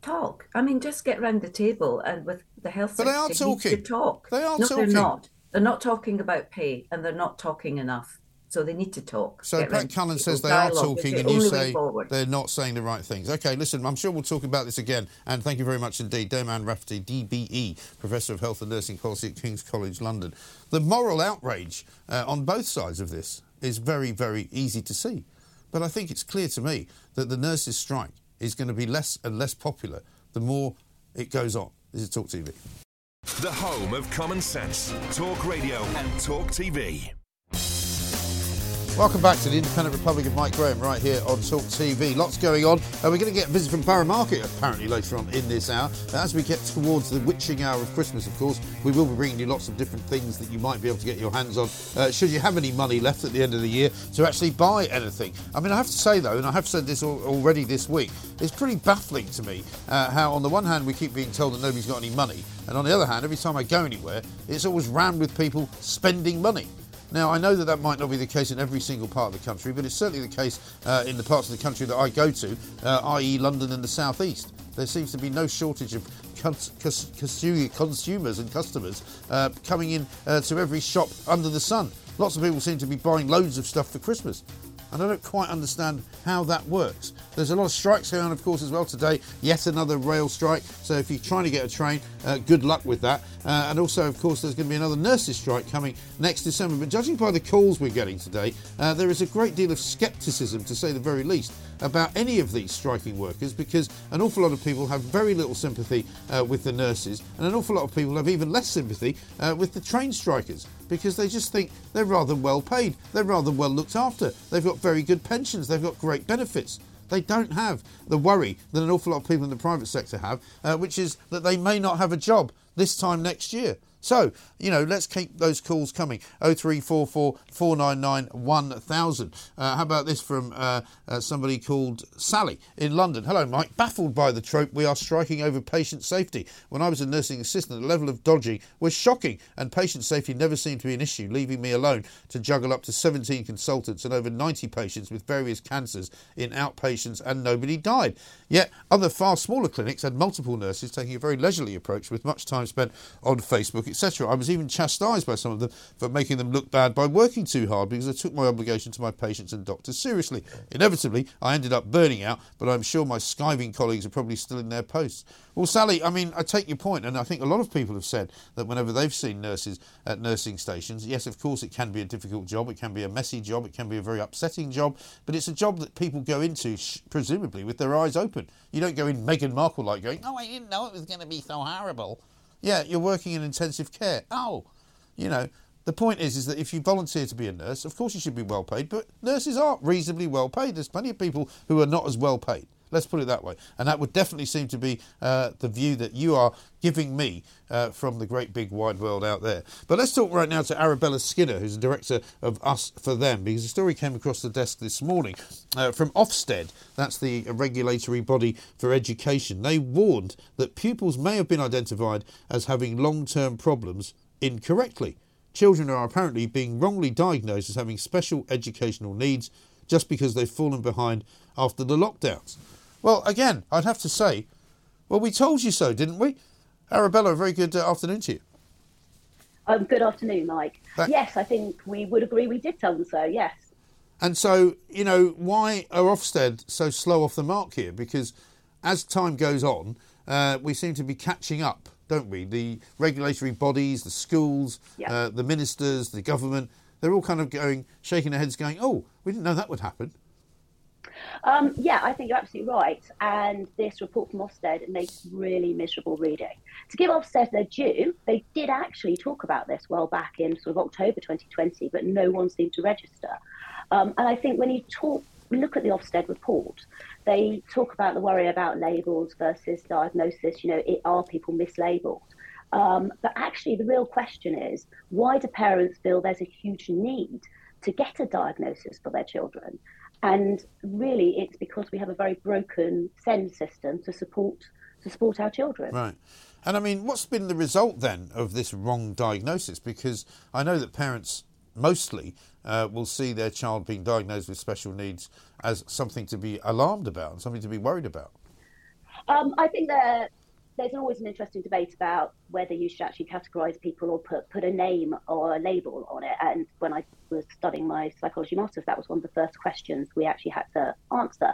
Talk. I mean, just get round the table and with the health secretary. But they are talking. To talk. They are no, talking. They're not. They're not talking about pay and they're not talking enough. So they need to talk. So Pat Cullen says they are talking and you say they're not saying the right things. OK, listen, I'm sure we'll talk about this again. And thank you very much indeed. Dame Ann Rafferty, D B E, Professor of Health and Nursing Policy at King's College London. The moral outrage uh, on both sides of this is very, very easy to see. But I think it's clear to me that the nurses' strike is going to be less and less popular the more it goes on. This is Talk T V. The home of common sense. Talk Radio and Talk T V. Welcome back to the Independent Republic of Mike Graham right here on Talk T V. Lots going on. Uh, we're going to get a visit from Barrow Market apparently later on in this hour. As we get towards the witching hour of Christmas, of course, we will be bringing you lots of different things that you might be able to get your hands on uh, should you have any money left at the end of the year to actually buy anything. I mean, I have to say, though, and I have said this al- already this week, it's pretty baffling to me uh, how on the one hand we keep being told that nobody's got any money, and on the other hand, every time I go anywhere, it's always rammed with people spending money. Now, I know that that might not be the case in every single part of the country, but it's certainly the case uh, in the parts of the country that I go to, uh, that is. London and the South East. There seems to be no shortage of cons- cons- consumers and customers uh, coming in uh, to every shop under the sun. Lots of people seem to be buying loads of stuff for Christmas. and I don't quite understand how that works. There's a lot of strikes going on, of course, as well today. Yet another rail strike. So if you're trying to get a train, uh, good luck with that. Uh, and also, of course, there's going to be another nurses' strike coming next December. But judging by the calls we're getting today, uh, there is a great deal of scepticism, to say the very least, about any of these striking workers, because an awful lot of people have very little sympathy uh, with the nurses, and an awful lot of people have even less sympathy uh, with the train strikers, because they just think they're rather well paid, they're rather well looked after, they've got very good pensions, they've got great benefits. They don't have the worry that an awful lot of people in the private sector have, uh, which is that they may not have a job this time next year. So, you know, let's keep those calls coming. oh three four four, four nine nine, one thousand. Uh, how about this from uh, uh, somebody called Sally in London? Hello, Mike. Baffled by the trope, we are striking over patient safety. When I was a nursing assistant, the level of dodging was shocking, and patient safety never seemed to be an issue, leaving me alone to juggle up to seventeen consultants and over ninety patients with various cancers in outpatients, and nobody died. Yet other far smaller clinics had multiple nurses taking a very leisurely approach with much time spent on Facebook, et cetera. I was even chastised by some of them for making them look bad by working too hard, because I took my obligation to my patients and doctors seriously. Inevitably, I ended up burning out, but I'm sure my skiving colleagues are probably still in their posts. Well, Sally, I mean, I take your point, and I think a lot of people have said that whenever they've seen nurses at nursing stations, yes, of course, it can be a difficult job, it can be a messy job, it can be a very upsetting job, but it's a job that people go into, sh- presumably, with their eyes open. You don't go in Meghan Markle-like going, "Oh, I didn't know it was going to be so horrible." Yeah, you're working in intensive care. Oh, you know, the point is, is that if you volunteer to be a nurse, of course you should be well paid, but nurses are reasonably well paid. There's plenty of people who are not as well paid. Let's put it that way. And that would definitely seem to be uh, the view that you are giving me uh, from the great big wide world out there. But let's talk right now to Arabella Skinner, who's the director of Us For Them, because the story came across the desk this morning uh, from Ofsted, that's the regulatory body for education. They warned that pupils may have been identified as having long-term problems incorrectly. Children are apparently being wrongly diagnosed as having special educational needs just because they've fallen behind after the lockdowns. Well, again, I'd have to say, well, we told you so, didn't we? Arabella, a very good uh, afternoon to you. Um, good afternoon, Mike. That- yes, I think we would agree we did tell them so, yes. And so, you know, why are Ofsted so slow off the mark here? Because as time goes on, uh, we seem to be catching up, don't we? The regulatory bodies, the schools, yeah. uh, the ministers, the government, they're all kind of going, shaking their heads going, oh, we didn't know that would happen. Um, yeah, I think you're absolutely right. And this report from Ofsted makes really miserable reading. To give Ofsted their due, they did actually talk about this well back in sort of October twenty twenty, but no one seemed to register. Um, and I think when you talk, look at the Ofsted report, they talk about the worry about labels versus diagnosis. You know, it, are people mislabeled? Um, but actually, the real question is, why do parents feel there's a huge need to get a diagnosis for their children? And really, it's because we have a very broken S E N D system to support to support our children. Right. And I mean, what's been the result then of this wrong diagnosis? Because I know that parents mostly uh, will see their child being diagnosed with special needs as something to be alarmed about and something to be worried about. Um, I think that there's always an interesting debate about whether you should actually categorise people or put, put a name or a label on it. And when I was studying my psychology masters, that was one of the first questions we actually had to answer.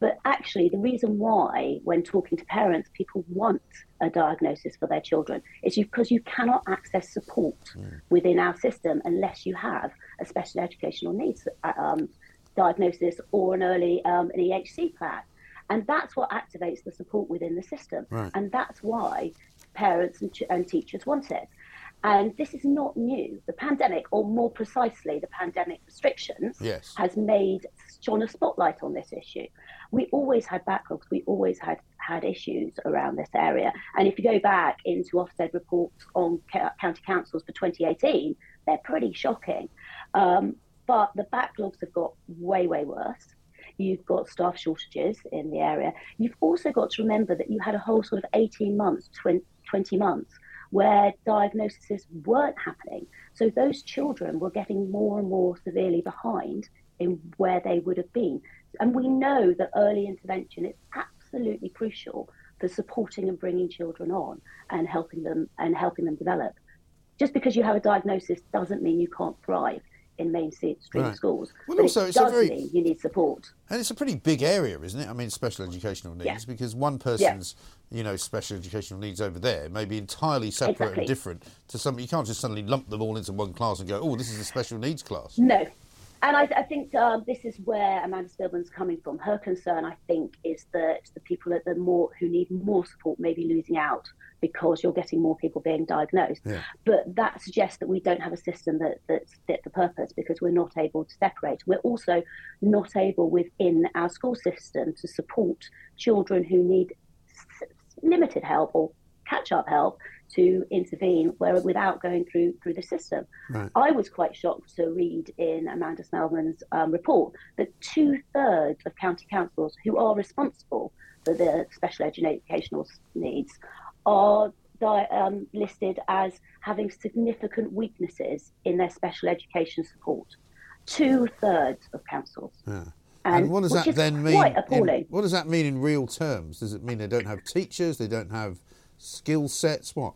But actually, the reason why, when talking to parents, people want a diagnosis for their children is because you cannot access support mm. within our system unless you have a special educational needs um, diagnosis or an early um, an E H C plan. And that's what activates the support within the system. Right. And that's why parents and, ch- and teachers want it. And this is not new. The pandemic, or more precisely, the pandemic restrictions, yes. has made shone a spotlight on this issue. We always had backlogs. We always had, had issues around this area. And if you go back into Ofsted reports on ca- county councils for twenty eighteen, they're pretty shocking. Um, but the backlogs have got way, way worse. You've got staff shortages in the area. You've also got to remember that you had a whole sort of eighteen months, twenty months where diagnoses weren't happening. So those children were getting more and more severely behind in where they would have been. And we know that early intervention is absolutely crucial for supporting and bringing children on and helping them and helping them develop. Just because you have a diagnosis doesn't mean you can't thrive. in main street right. schools. Well, but also, it it's does a very, mean you need support. And it's a pretty big area, isn't it? I mean, special educational needs, yeah. because one person's, yeah. you know, special educational needs over there may be entirely separate exactly. and different to something. You can't just suddenly lump them all into one class and go, oh, this is a special needs class. No. And I, I think um, this is where Amanda Spillman's coming from. Her concern, I think, is that the people that the more who need more support may be losing out because you're getting more people being diagnosed. Yeah. But that suggests that we don't have a system that, that's fit for purpose because we're not able to separate. We're also not able within our school system to support children who need s- limited help or catch-up help to intervene where, without going through through the system. Right. I was quite shocked to read in Amanda Snellman's um, report that two-thirds of county councils who are responsible for the special educational needs are um, listed as having significant weaknesses in their special education support. Two-thirds of councils. Yeah. And, and what does that then mean? In, what does that mean in real terms? Does it mean they don't have teachers, they don't have skill sets? What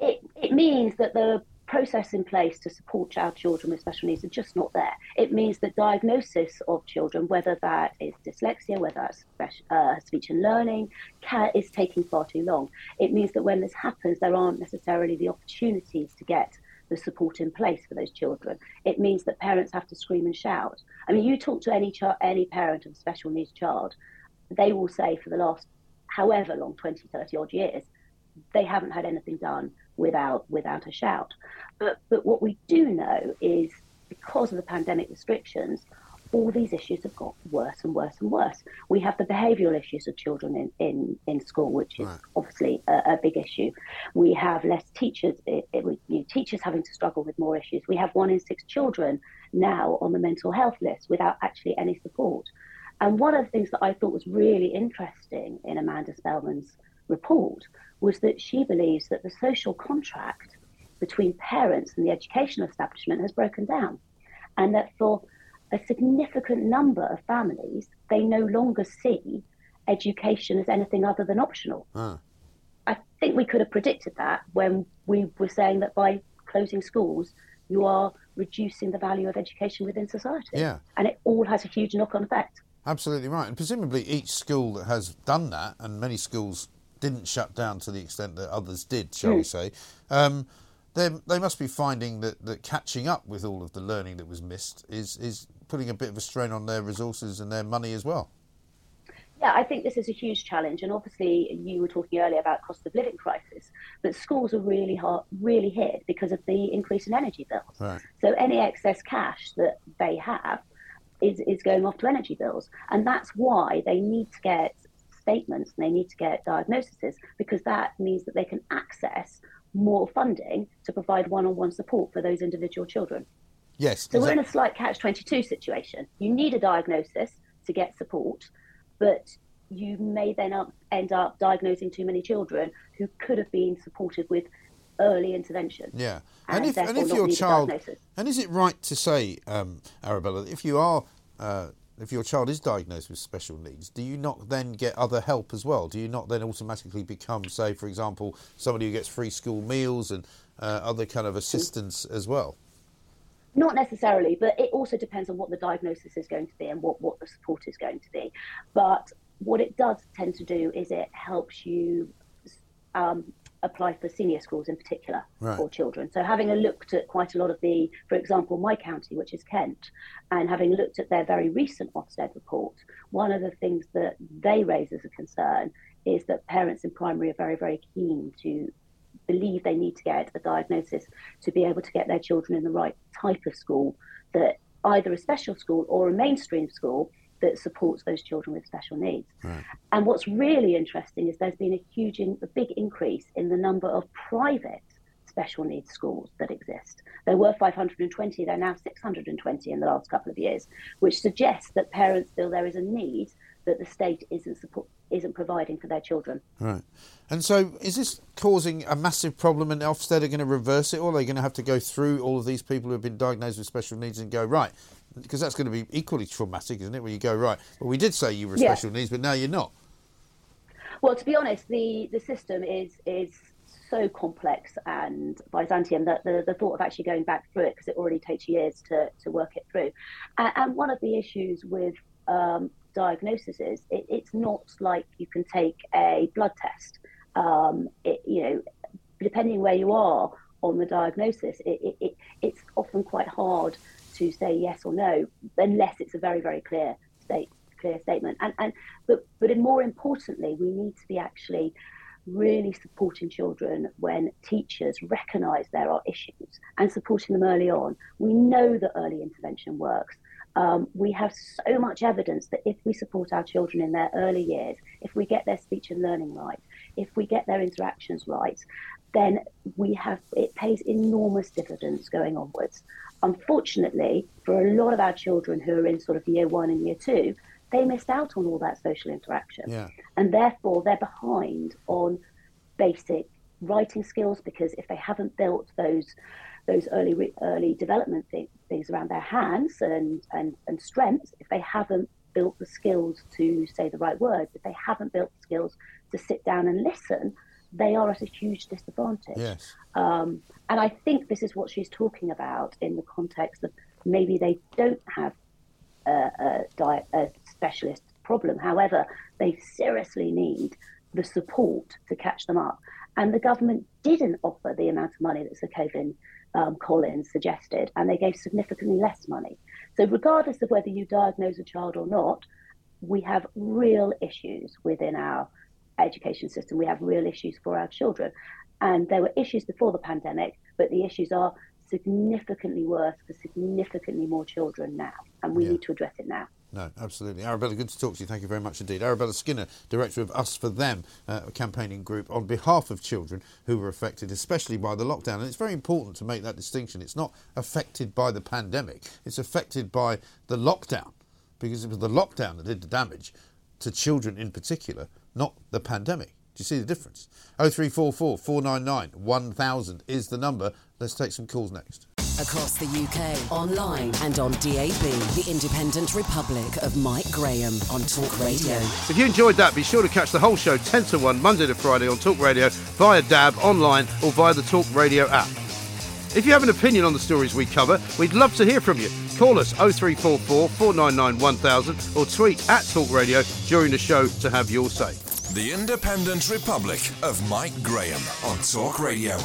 it it means that the process in place to support our children with special needs are just not there. It means that diagnosis of children, whether that is dyslexia, whether that's special, uh, speech and learning, care, is taking far too long. It means that when this happens, there aren't necessarily the opportunities to get the support in place for those children. It means that parents have to scream and shout. I mean, you talk to any child, any parent of a special needs child, they will say for the last however long, twenty, thirty odd years, they haven't had anything done without without a shout. But but what we do know is because of the pandemic restrictions, all these issues have got worse and worse and worse. We have the behavioural issues of children in, in, in school, which is right. obviously a, a big issue. We have less teachers, it, it, we, you know, teachers having to struggle with more issues. We have one in six children now on the mental health list without actually any support. And one of the things that I thought was really interesting in Amanda Spellman's report was that she believes that the social contract between parents and the educational establishment has broken down, and that for a significant number of families, they no longer see education as anything other than optional. Huh. I think we could have predicted that when we were saying that by closing schools, you are reducing the value of education within society. Yeah. And it all has a huge knock-on effect. Absolutely right. And presumably each school that has done that, and many schools didn't shut down to the extent that others did, shall mm. we say, um, they they must be finding that, that catching up with all of the learning that was missed is, is putting a bit of a strain on their resources and their money as well. Yeah, I think this is a huge challenge. And obviously you were talking earlier about cost of living crisis, but schools are really hard, really hit because of the increase in energy bills. Right. So any excess cash that they have Is, is going off to energy bills. And that's why they need to get statements and they need to get diagnoses, because that means that they can access more funding to provide one-on-one support for those individual children. Yes. So exactly. We're in a slight catch twenty-two situation. You need a diagnosis to get support, but you may then up, end up diagnosing too many children who could have been supported with early intervention. Yeah. And, and if, and if your child, and is it right to say, um, Arabella, if you are, uh, if your child is diagnosed with special needs, do you not then get other help as well? Do you not then automatically become, say, for example, somebody who gets free school meals and uh, other kind of assistance as well? Not necessarily, but it also depends on what the diagnosis is going to be and what, what the support is going to be. But what it does tend to do is it helps you Um, apply for senior schools in particular right. for children. So having a looked at quite a lot of the, for example, my county, which is Kent, and having looked at their very recent Ofsted report, one of the things that they raise as a concern is that parents in primary are very, very keen to believe they need to get a diagnosis to be able to get their children in the right type of school, that either a special school or a mainstream school that supports those children with special needs. Right. And what's really interesting is there's been a huge, in, a big increase in the number of private special needs schools that exist. There were five hundred twenty, there are now six hundred twenty in the last couple of years, which suggests that parents feel there is a need that the state isn't support, isn't providing for their children. Right. And so is this causing a massive problem, and Ofsted are going to reverse it, or are they going to have to go through all of these people who have been diagnosed with special needs and go, right, because that's going to be equally traumatic, isn't it, when you go, right, well, we did say you were special yeah. needs, but now you're not? Well, to be honest, the, the system is is so complex and Byzantium that the, the thought of actually going back through it, because it already takes years to, to work it through. And, and one of the issues with um, diagnosis is it, it's not like you can take a blood test. Um, it, you know, depending where you are on the diagnosis, it, it, it it's often quite hard to say yes or no, unless it's a very, very clear state, clear statement. And and but but more importantly, we need to be actually really supporting children when teachers recognise there are issues and supporting them early on. We know that early intervention works. Um, we have so much evidence that if we support our children in their early years, if we get their speech and learning right, if we get their interactions right, then we have it pays enormous dividends going onwards. Unfortunately, for a lot of our children who are in sort of year one and year two, they missed out on all that social interaction. Yeah. And therefore, they're behind on basic writing skills, because if they haven't built those those early early development th- things around their hands and, and, and strengths, if they haven't built the skills to say the right words, if they haven't built the skills to sit down and listen, they are at a huge disadvantage. Yes. Um, and I think this is what she's talking about in the context of maybe they don't have a, a, di- a specialist problem. However, they seriously need the support to catch them up. And the government didn't offer the amount of money that Sir Kevin um, Collins suggested, and they gave significantly less money. So regardless of whether you diagnose a child or not, we have real issues within our education system. We have real issues for our children, and there were issues before the pandemic, but the issues are significantly worse for significantly more children now, and we yeah. need to address it now. No, absolutely. Arabella, good to talk to you. Thank you very much indeed. Arabella Skinner, Director of Us for Them, uh, a campaigning group on behalf of children who were affected especially by the lockdown. And it's very important to make that distinction. It's not affected by the pandemic. It's affected by the lockdown, because it was the lockdown that did the damage to children in particular, not the pandemic. Do you see the difference? oh three four four, four nine nine, one thousand is the number. Let's take some calls next. Across the U K, online and on D A B, the Independent Republic of Mike Graham on Talk Radio. If you enjoyed that, be sure to catch the whole show ten to one, Monday to Friday on Talk Radio, via D A B, online or via the Talk Radio app. If you have an opinion on the stories we cover, we'd love to hear from you. Call us oh three four four, four nine nine, one thousand or tweet at Talk Radio during the show to have your say. The Independent Republic of Mike Graham on Talk Radio.